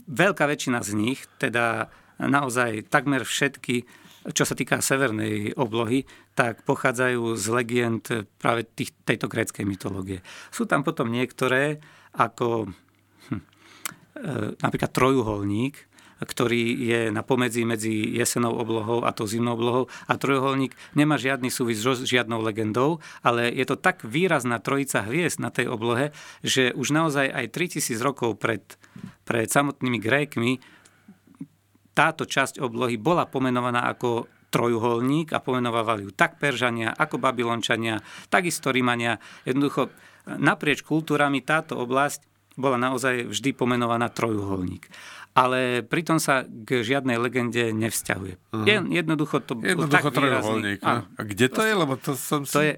veľká väčšina z nich, teda naozaj takmer všetky, čo sa týka severnej oblohy, tak pochádzajú z legend práve tých, tejto gréckej mytológie. Sú tam potom niektoré, ako hm, napríklad Trojuholník, ktorý je na pomedzi medzi jesennou oblohou a tou zimnou oblohou. A Trojuholník nemá žiadny súvis s žiadnou legendou, ale je to tak výrazná trojica hviezd na tej oblohe, že už naozaj aj tritisíc rokov pred, pred samotnými Grékmi táto časť oblohy bola pomenovaná ako trojuholník a pomenovávali ju tak Peržania, ako Babylončania, takisto Rímania. Jednoducho naprieč kultúrami táto oblasť bola naozaj vždy pomenovaná trojuholník. Ale pritom sa k žiadnej legende nevzťahuje. Uh-huh. Jednoducho to jednoducho tak trojuholník. Výrazný, a kde to je? Lebo to som si... To je...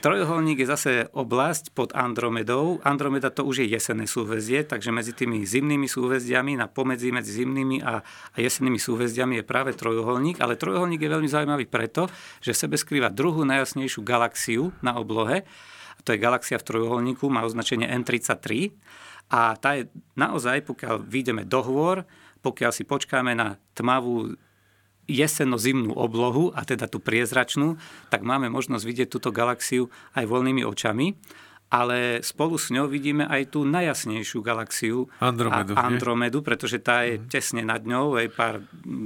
Trojuholník je zase oblasť pod Andromedou. Andromeda to už je jesenné súhvezdie, takže medzi tými zimnými súhvezdiami, na pomedzi medzi zimnými a jesennými súhvezdiami je práve trojuholník, ale trojuholník je veľmi zaujímavý preto, že v sebe skrýva druhú najjasnejšiu galaxiu na oblohe. A to je galaxia v trojuholníku, má označenie em tridsaťtri a tá je naozaj, pokiaľ vyjdeme do hôr, pokiaľ si počkáme na tmavú jeseno-zimnú oblohu, a teda tú priezračnú, tak máme možnosť vidieť túto galaxiu aj voľnými očami, ale spolu s ňou vidíme aj tú najjasnejšiu galaxiu Andromedu, Andromedu pretože tá je tesne nad ňou, aj pár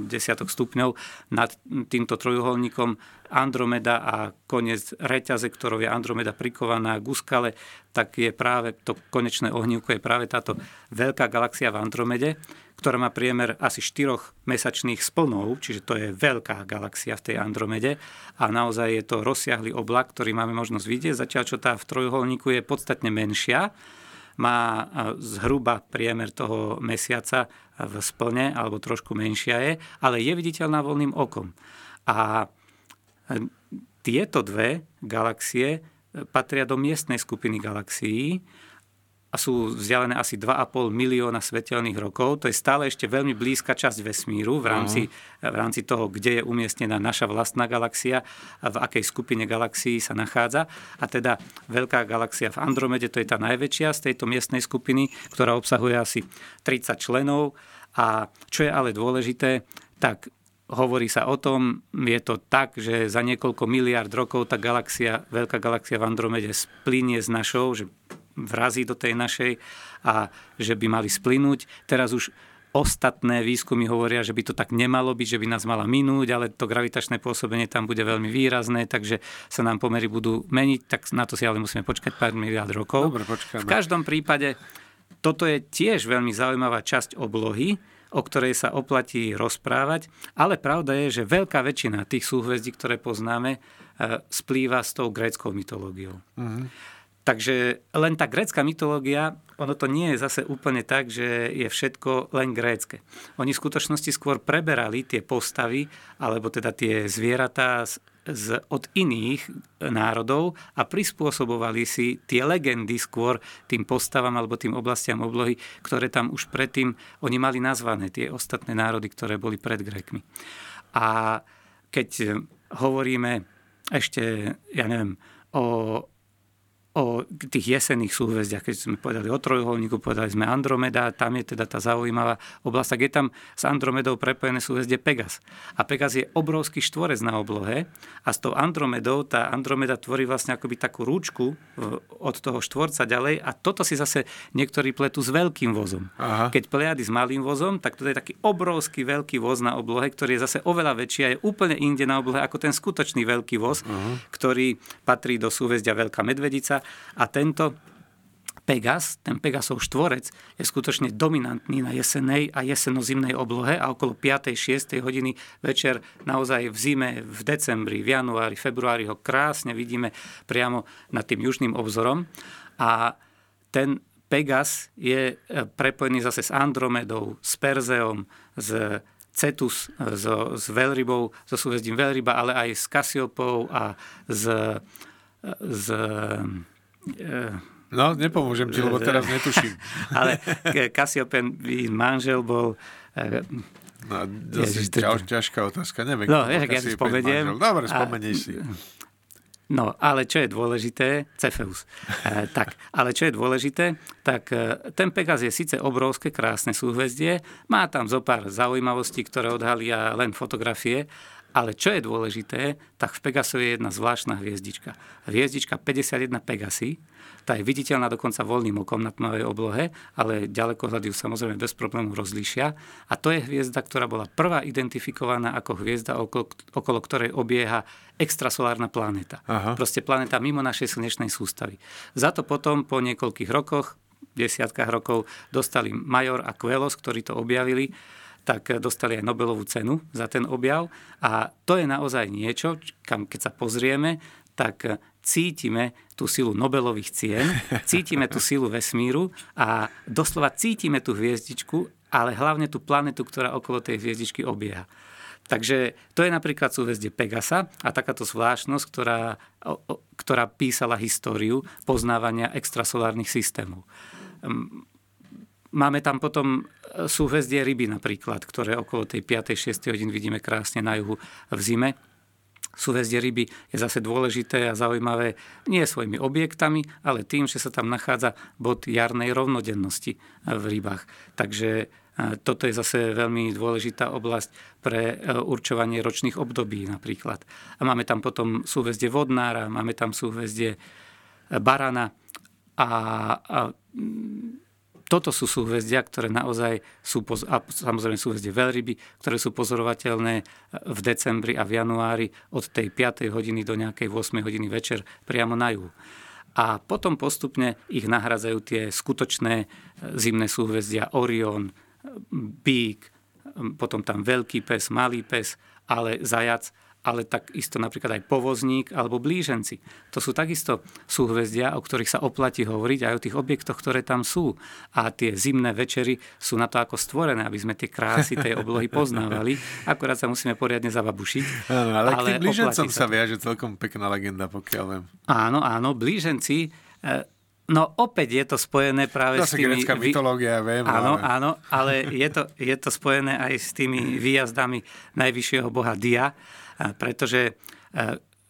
desiatok stupňov nad týmto trojuholníkom. Andromeda a koniec reťaze, ktorou je Andromeda prikovaná k úskale, tak je práve to konečné ohnívko, je práve táto veľká galaxia v Andromede, ktorá má priemer asi štyroch mesačných splnov, čiže to je veľká galaxia v tej Andromede a naozaj je to rozsiahly oblak, ktorý máme možnosť vidieť, zatiaľ čo tá v trojuholníku je podstatne menšia, má zhruba priemer toho mesiaca v splne, alebo trošku menšia je, ale je viditeľná voľným okom. A tieto dve galaxie patria do miestnej skupiny galaxií, a sú vzdialené asi dva a pol milióna svetelných rokov. To je stále ešte veľmi blízka časť vesmíru v rámci, v rámci toho, kde je umiestnená naša vlastná galaxia, v akej skupine galaxií sa nachádza. A teda veľká galaxia v Andromede, to je tá najväčšia z tejto miestnej skupiny, ktorá obsahuje asi tridsať členov. A čo je ale dôležité, tak hovorí sa o tom, je to tak, že za niekoľko miliárd rokov tá galaxia, veľká galaxia v Andromede splinie s našou, že vrazí do tej našej a že by mali splynúť. Teraz už ostatné výskumy hovoria, že by to tak nemalo byť, že by nás mala minúť, ale to gravitačné pôsobenie tam bude veľmi výrazné, takže sa nám pomery budú meniť, tak na to si ale musíme počkať pár miliárd rokov. Dobre, počkáme. V každom prípade toto je tiež veľmi zaujímavá časť oblohy, o ktorej sa oplatí rozprávať, ale pravda je, že veľká väčšina tých súhvezdí, ktoré poznáme, splýva s tou gréckou mytológiou. Mhm. Takže len tá grécka mytológia, ono to nie je zase úplne tak, že je všetko len grécke. Oni v skutočnosti skôr preberali tie postavy, alebo teda tie zvieratá z, z, od iných národov a prispôsobovali si tie legendy skôr tým postavám alebo tým oblastiam oblohy, ktoré tam už predtým oni mali nazvané, tie ostatné národy, ktoré boli pred Grékmi. A keď hovoríme ešte, ja neviem, o... o tých jesenných súhvezdiach, keď sme povedali o Trojuholníku, povedali sme Andromeda, tam je teda tá zaujímavá oblasť, tak je tam s Andromedou prepojené súhvezdie Pegas. A Pegas je obrovský štvorec na oblohe a s tou Andromedou, tá Andromeda tvorí vlastne akoby takú rúčku od toho štvorca ďalej a toto si zase niektorí pletú s veľkým vozom. Aha. Keď Plejády s malým vozom, tak toto je taký obrovský veľký voz na oblohe, ktorý je zase oveľa väčší a je úplne inde na oblohe ako ten skutočný veľký voz, uh-huh. ktorý patrí do súhvezdia Veľká medvedica. A tento Pegas, ten Pegasov štvorec, je skutočne dominantný na jesenej a jesenozimnej oblohe a okolo piatej šiestej hodiny večer naozaj v zime, v decembri, v januári, februári ho krásne vidíme priamo nad tým južným obzorom. A ten Pegas je prepojený zase s Andromedou, s Perzeom, s Cetus, so, s veľrybou, so súhvezdím veľryba, ale aj s Kasiopou a s... z... No, nepomôžem ti, lebo teraz netuším. Ale Kasiopen, manžel bol... No, to je ťaž, ťažká otázka. Neviem, no, ja si spomeniem. Dobre, spomenieš si. No, ale čo je dôležité, Cefeus. E, tak, ale čo je dôležité, tak e, ten Pegas je síce obrovské, krásne súhvezdie, má tam zo pár zaujímavostí, ktoré odhalia len fotografie, ale čo je dôležité, tak v Pegasovi je jedna zvláštna hviezdička. Hviezdička päťdesiatjeden Pegasi, tá je viditeľná dokonca voľným okom na tmavej oblohe, ale ďalekohľady ju samozrejme bez problémov rozlíšia. A to je hviezda, ktorá bola prvá identifikovaná ako hviezda, okolo, okolo ktorej obieha extrasolárna planéta. Aha. Proste planéta mimo našej slnečnej sústavy. Za to potom po niekoľkých rokoch, desiatkách rokov, dostali Major a Quelos, ktorí to objavili, tak dostali aj Nobelovú cenu za ten objav. A to je naozaj niečo, kam keď sa pozrieme, tak cítime tú silu Nobelových cien, cítime tú silu vesmíru a doslova cítime tú hviezdičku, ale hlavne tú planetu, ktorá okolo tej hviezdičky obieha. Takže to je napríklad súhvezdie Pegasa a takáto zvláštnosť, ktorá, ktorá písala históriu poznávania extrasolárnych systémov. Máme tam potom súhvezdie Ryby napríklad, ktoré okolo tej piatej šiestej hodín vidíme krásne na juhu v zime. Súhvezdie Ryby je zase dôležité a zaujímavé nie svojimi objektami, ale tým, že sa tam nachádza bod jarnej rovnodennosti v rybách. Takže toto je zase veľmi dôležitá oblasť pre určovanie ročných období napríklad. A máme tam potom súhvezdie Vodnára, máme tam súhvezdie Barana a... a toto sú súhvezdia, ktoré naozaj sú, a samozrejme súhvezdie veľryby, ktoré sú pozorovateľné v decembri a v januári od tej piatej hodiny do nejakej ôsmej hodiny večer priamo na juhu. A potom postupne ich nahradzajú tie skutočné zimné súhvezdia Orion, Býk, potom tam Veľký pes, Malý pes, ale Zajac, ale takisto napríklad aj Povozník alebo Blíženci. To sú takisto súhvezdia, o ktorých sa oplatí hovoriť aj o tých objektoch, ktoré tam sú. A tie zimné večery sú na to ako stvorené, aby sme tie krásy tej oblohy poznávali. Akurát sa musíme poriadne zababušiť. Áno, ale, ale k tým Blížencom sa viaže celkom pekná legenda, pokiaľ viem. Áno, áno, Blíženci... E, No opäť je to spojené práve Zase s tými... grécka mytológia, viem. Áno, ale... áno, ale je to, je to spojené aj s tými výjazdami najvyššieho boha Dia, pretože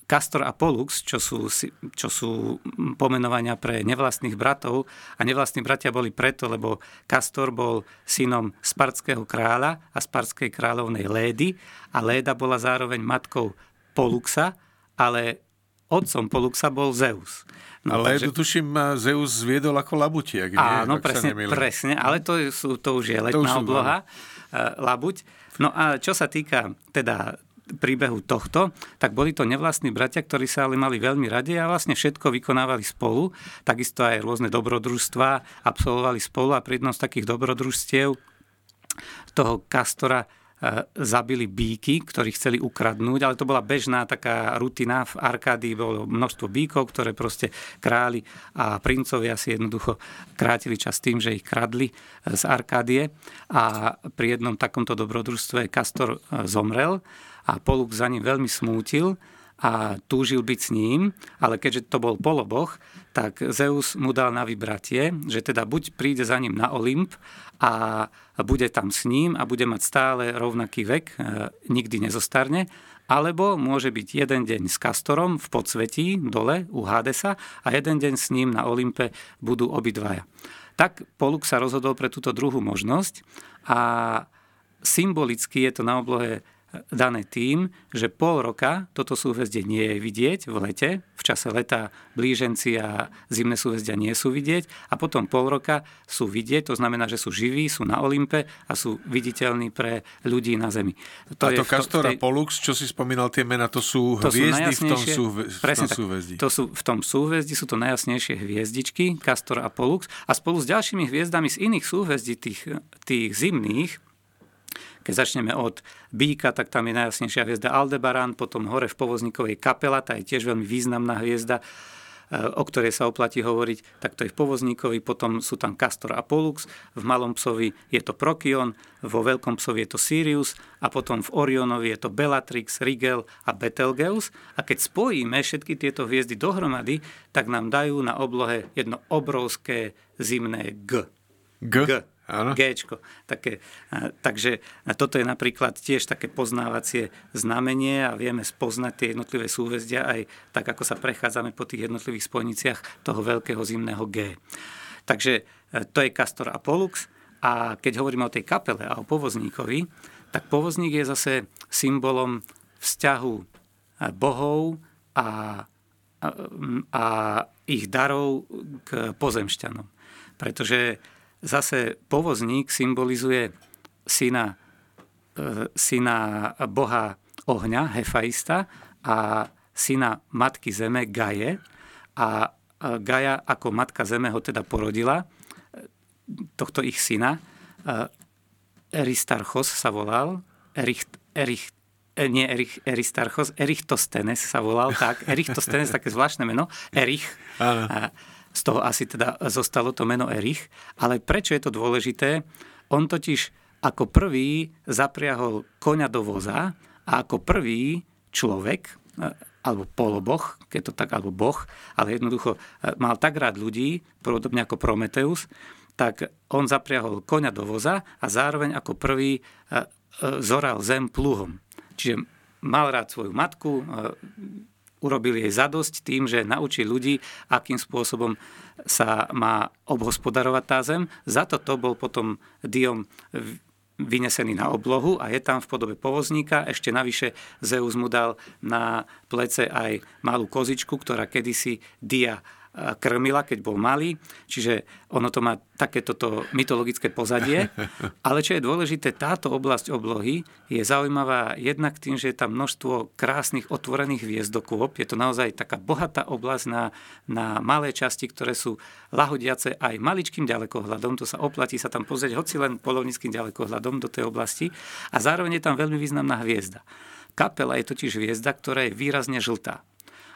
Kastor a Polux, čo sú, čo sú pomenovania pre nevlastných bratov, a nevlastní bratia boli preto, lebo Kastor bol synom spartského kráľa a spartskej kráľovnej Lédy a Léda bola zároveň matkou Poluxa, ale... otcom Poluxa bol Zeus. No, ale takže... tuším, Zeus zviedol ako labuť. Áno, presne, presne, ale to, sú, to už je letná obloha, labuť. No a čo sa týka teda príbehu tohto, tak boli to nevlastní bratia, ktorí sa ale mali veľmi radi a vlastne všetko vykonávali spolu. Takisto aj rôzne dobrodružstvá absolvovali spolu a pri jednom z takých dobrodružstiev toho Kastora zabili bíky, ktorí chceli ukradnúť, ale to bola bežná taká rutina. V Arkádii bolo množstvo bíkov, ktoré proste králi a princovia si jednoducho krátili čas tým, že ich kradli z Arkádie. A pri jednom takomto dobrodružstve Kastor zomrel a Polux za ním veľmi smútil a túžil byť s ním, ale keďže to bol poloboh, tak Zeus mu dal na vybratie, že teda buď príde za ním na Olymp a bude tam s ním a bude mať stále rovnaký vek, nikdy nezostarne, Alebo môže byť jeden deň s Kastorom v podsvetí, dole, u Hadesa, a jeden deň s ním na Olympe budú obidvaja. Tak Polux sa rozhodol pre túto druhú možnosť a symbolicky je to na oblohe dané tým, že pol roka toto súhvezdie nie je vidieť v lete, v čase leta blíženci a zimné súhvezdia nie sú vidieť, a potom pol roka sú vidieť, to znamená, že sú živí, sú na Olympe a sú viditeľní pre ľudí na Zemi. To a to Kastor a Polux, čo si spomínal tie mená, to sú to hviezdy sú v tom, súhve, v tom súhvezdí. Tak, to sú, v tom súhvezdí sú to najjasnejšie hviezdičky, Kastor a Polux, a spolu s ďalšími hviezdami z iných súhvezdí tých, tých zimných. Keď začneme od Býka, tak tam je najjasnejšia hviezda Aldebaran, potom hore v Povozníkovej Kapela, tá je tiež veľmi významná hviezda, o ktorej sa oplatí hovoriť, tak to je v Povozníkovi, potom sú tam Kastor a Polux, v Malom psovi je to Prokion, vo Veľkom psovi je to Sirius a potom v Orionovi je to Bellatrix, Rigel a Betelgeuse, a keď spojíme všetky tieto hviezdy dohromady, tak nám dajú na oblohe jedno obrovské zimné G. G? G. Géčko. Také, a, takže a toto je napríklad tiež také poznávacie znamenie a vieme spoznať tie jednotlivé súhvezdia aj tak, ako sa prechádzame po tých jednotlivých spojniciach toho veľkého zimného G. Takže to je Kastor a Polux. A keď hovoríme o tej kapele a o Povozníkovi, tak Povozník je zase symbolom vzťahu bohov a, a, a ich darov k pozemšťanom. Pretože zase Povozník symbolizuje syna, syna boha ohňa, Hefaista, a syna matky zeme, Gaje. A Gaja ako matka zeme ho teda porodila, tohto ich syna. Eristarchos sa volal, Erich, Erich, nie Erich, Eristarchos, Erichtostenes sa volal, tak, Erichtostenes, také zvláštne meno, Erich. Áno. Z toho asi teda zostalo to meno Erich. Ale prečo je to dôležité? On totiž ako prvý zapriahol koňa do voza a ako prvý človek, alebo poloboh, keď to tak, alebo boh, ale jednoducho mal tak rád ľudí, podobne ako Prometeus, tak on zapriahol koňa do voza a zároveň ako prvý zoral zem pluhom. Čiže mal rád svoju matku, urobil jej zadosť tým, že naučí ľudí, akým spôsobom sa má obhospodarovať tá zem. Za toto bol potom Diom vynesený na oblohu a je tam v podobe povozníka. Ešte navyše Zeus mu dal na plece aj malú kozičku, ktorá kedysi Dia krmila, keď bol malý. Čiže ono to má takéto mytologické pozadie. Ale čo je dôležité, táto oblasť oblohy je zaujímavá jednak tým, že je tam množstvo krásnych otvorených hviezdokôp. Je to naozaj taká bohatá oblasť na, na malé časti, ktoré sú lahodiace aj maličkým ďalekohľadom. To sa oplatí sa tam pozrieť hoci len polovníckym ďalekohľadom do tej oblasti. A zároveň je tam veľmi významná hviezda. Kapela je totiž hviezda, ktorá je výrazne žltá.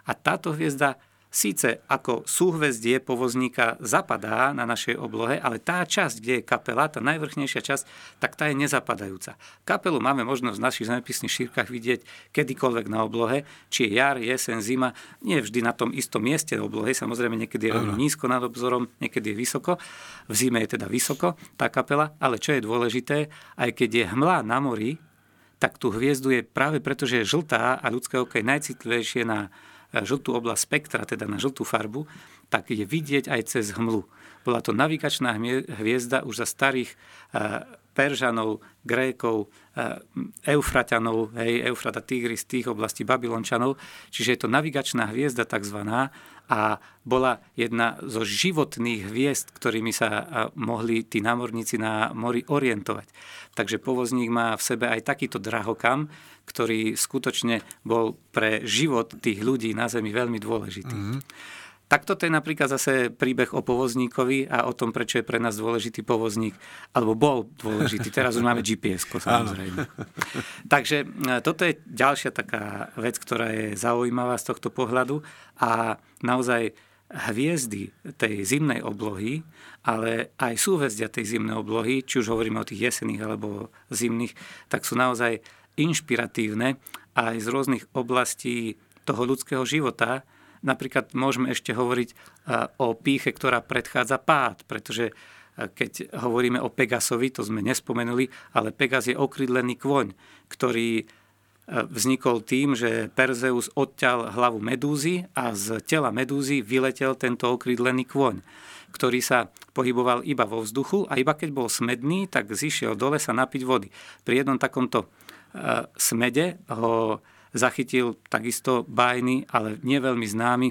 A táto hviezda síce ako súhvezdie povozníka zapadá na našej oblohe, ale tá časť, kde je kapela, tá najvrchnejšia časť, tak tá je nezapadajúca. Kapelu máme možnosť v našich zemepisných šírkach vidieť kedykoľvek na oblohe, či je jar, jesen, zima, nie vždy na tom istom mieste na oblohe, samozrejme niekedy je veľmi nízko nad obzorom, niekedy je vysoko, v zime je teda vysoko tá kapela, ale čo je dôležité, aj keď je hmla na mori, tak tú hviezdu je práve preto, že je žltá a ľudské oko je najcitlivejšie na žltú oblasť spektra, teda na žltú farbu, tak je vidieť aj cez hmlu. Bola to navigačná hviezda už za starých Peržanov, Grékov, Eufraťanov, hej, Eufrata, Tigris, tých oblastí Babylončanov. Čiže je to navigačná hviezda takzvaná a bola jedna zo životných hviezd, ktorými sa mohli tí námorníci na mori orientovať. Takže povozník má v sebe aj takýto drahokam, ktorý skutočne bol pre život tých ľudí na Zemi veľmi dôležitý. Mm-hmm. Takto to je napríklad zase príbeh o povozníkovi a o tom, prečo je pre nás dôležitý povozník, alebo bol dôležitý. Teraz už máme G P S-ko, samozrejme. Takže toto je ďalšia taká vec, ktorá je zaujímavá z tohto pohľadu a naozaj hviezdy tej zimnej oblohy, ale aj súhvezdia tej zimnej oblohy, či už hovoríme o tých jesenných alebo zimných, tak sú naozaj inšpiratívne aj z rôznych oblastí toho ľudského života. Napríklad môžeme ešte hovoriť o pýche, ktorá predchádza pád, pretože keď hovoríme o Pegasovi, to sme nespomenuli, ale Pegas je okrydlený kôň, ktorý vznikol tým, že Perzeus odťal hlavu Medúzy a z tela Medúzy vyletel tento okrídlený kôň, ktorý sa pohyboval iba vo vzduchu a iba keď bol smedný, tak zišiel dole sa napiť vody. Pri jednom takomto smede ho zachytil takisto bájny, ale neveľmi známy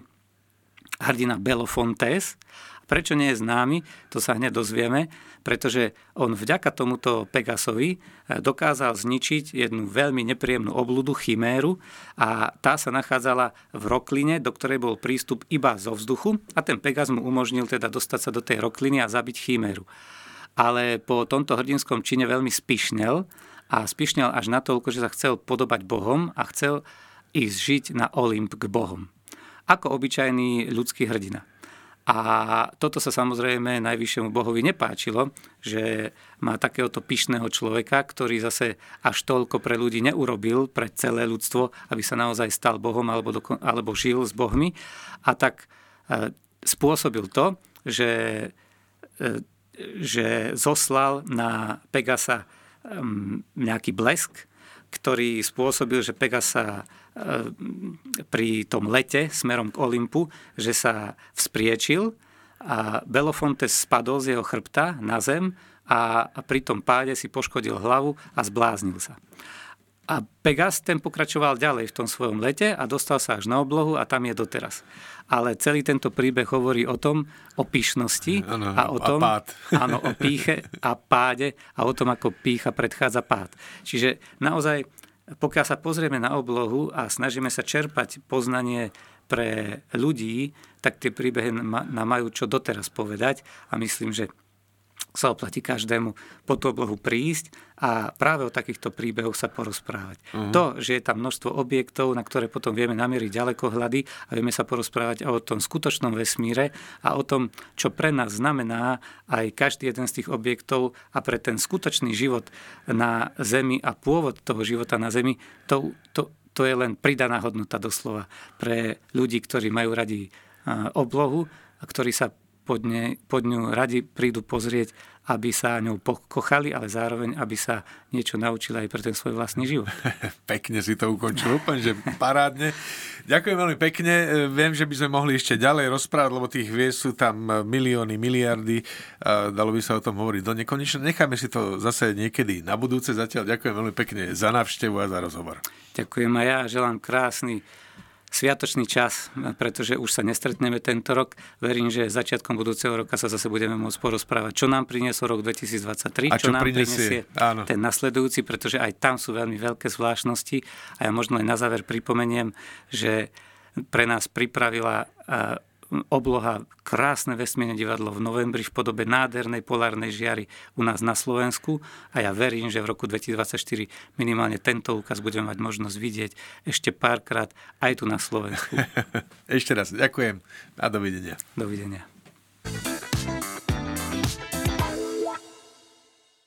hrdina Belofontes. Prečo nie je známy, to sa hneď dozvieme, pretože on vďaka tomuto Pegasovi dokázal zničiť jednu veľmi nepríjemnú obludu, chiméru, a tá sa nachádzala v rokline, do ktorej bol prístup iba zo vzduchu a ten Pegas mu umožnil teda dostať sa do tej rokliny a zabiť chiméru. Ale po tomto hrdinskom čine veľmi spišnel a spišnel až natoľko, že sa chcel podobať bohom a chcel ísť žiť na Olymp k bohom. Ako obyčajný ľudský hrdina. A toto sa samozrejme najvyššiemu bohovi nepáčilo, že má takéhoto pyšného človeka, ktorý zase až toľko pre ľudí neurobil, pre celé ľudstvo, aby sa naozaj stal bohom alebo, dokon- alebo žil s bohmi. A tak e, spôsobil to, že, e, že zoslal na Pegasa e, nejaký blesk, ktorý spôsobil, že Pegas sa pri tom lete smerom k Olympu, že sa vzpriečil a Belofontes spadol z jeho chrbta na zem a pri tom páde si poškodil hlavu a zbláznil sa. A Pegas ten pokračoval ďalej v tom svojom lete a dostal sa až na oblohu a tam je doteraz. Ale celý tento príbeh hovorí o tom, o pyšnosti ano, a o tom, a áno, o pýche a páde a o tom, ako pýcha predchádza pád. Čiže naozaj, pokiaľ sa pozrieme na oblohu a snažíme sa čerpať poznanie pre ľudí, tak tie príbehy nám majú čo doteraz povedať a myslím, že sa oplatí každému po tú oblohu prísť a práve o takýchto príbehoch sa porozprávať. Uh-huh. To, že je tam množstvo objektov, na ktoré potom vieme namieriť ďalekohľady a vieme sa porozprávať o tom skutočnom vesmíre a o tom, čo pre nás znamená aj každý jeden z tých objektov a pre ten skutočný život na Zemi a pôvod toho života na Zemi, to, to, to je len pridaná hodnota doslova pre ľudí, ktorí majú radi oblohu a ktorí sa pod, ne, pod ňu radi prídu pozrieť, aby sa ňou pokochali, ale zároveň, aby sa niečo naučila aj pre ten svoj vlastný život. Pekne si to ukončil, úplne, že parádne. Ďakujem veľmi pekne. Viem, že by sme mohli ešte ďalej rozprávať, lebo tých hviezd sú tam milióny, miliardy. Dalo by sa o tom hovoriť do nekonečna. Necháme si to zase niekedy na budúce. Zatiaľ ďakujem veľmi pekne za návštevu a za rozhovor. Ďakujem a ja želám krásny sviatočný čas, pretože už sa nestretneme tento rok. Verím, že začiatkom budúceho roka sa zase budeme môcť porozprávať, čo nám priniesol rok dvetisícdvadsaťtri, a čo, čo nám prinesie, prinesie ten nasledujúci, pretože aj tam sú veľmi veľké zvláštnosti. A ja možno aj na záver pripomeniem, že pre nás pripravila obloha krásne vesmírne divadlo v novembri v podobe nádhernej polárnej žiary u nás na Slovensku a ja verím, že v roku dvetisícdvadsaťštyri minimálne tento úkaz budeme mať možnosť vidieť ešte párkrát aj tu na Slovensku. Ešte raz ďakujem a dovidenia. Dovidenia.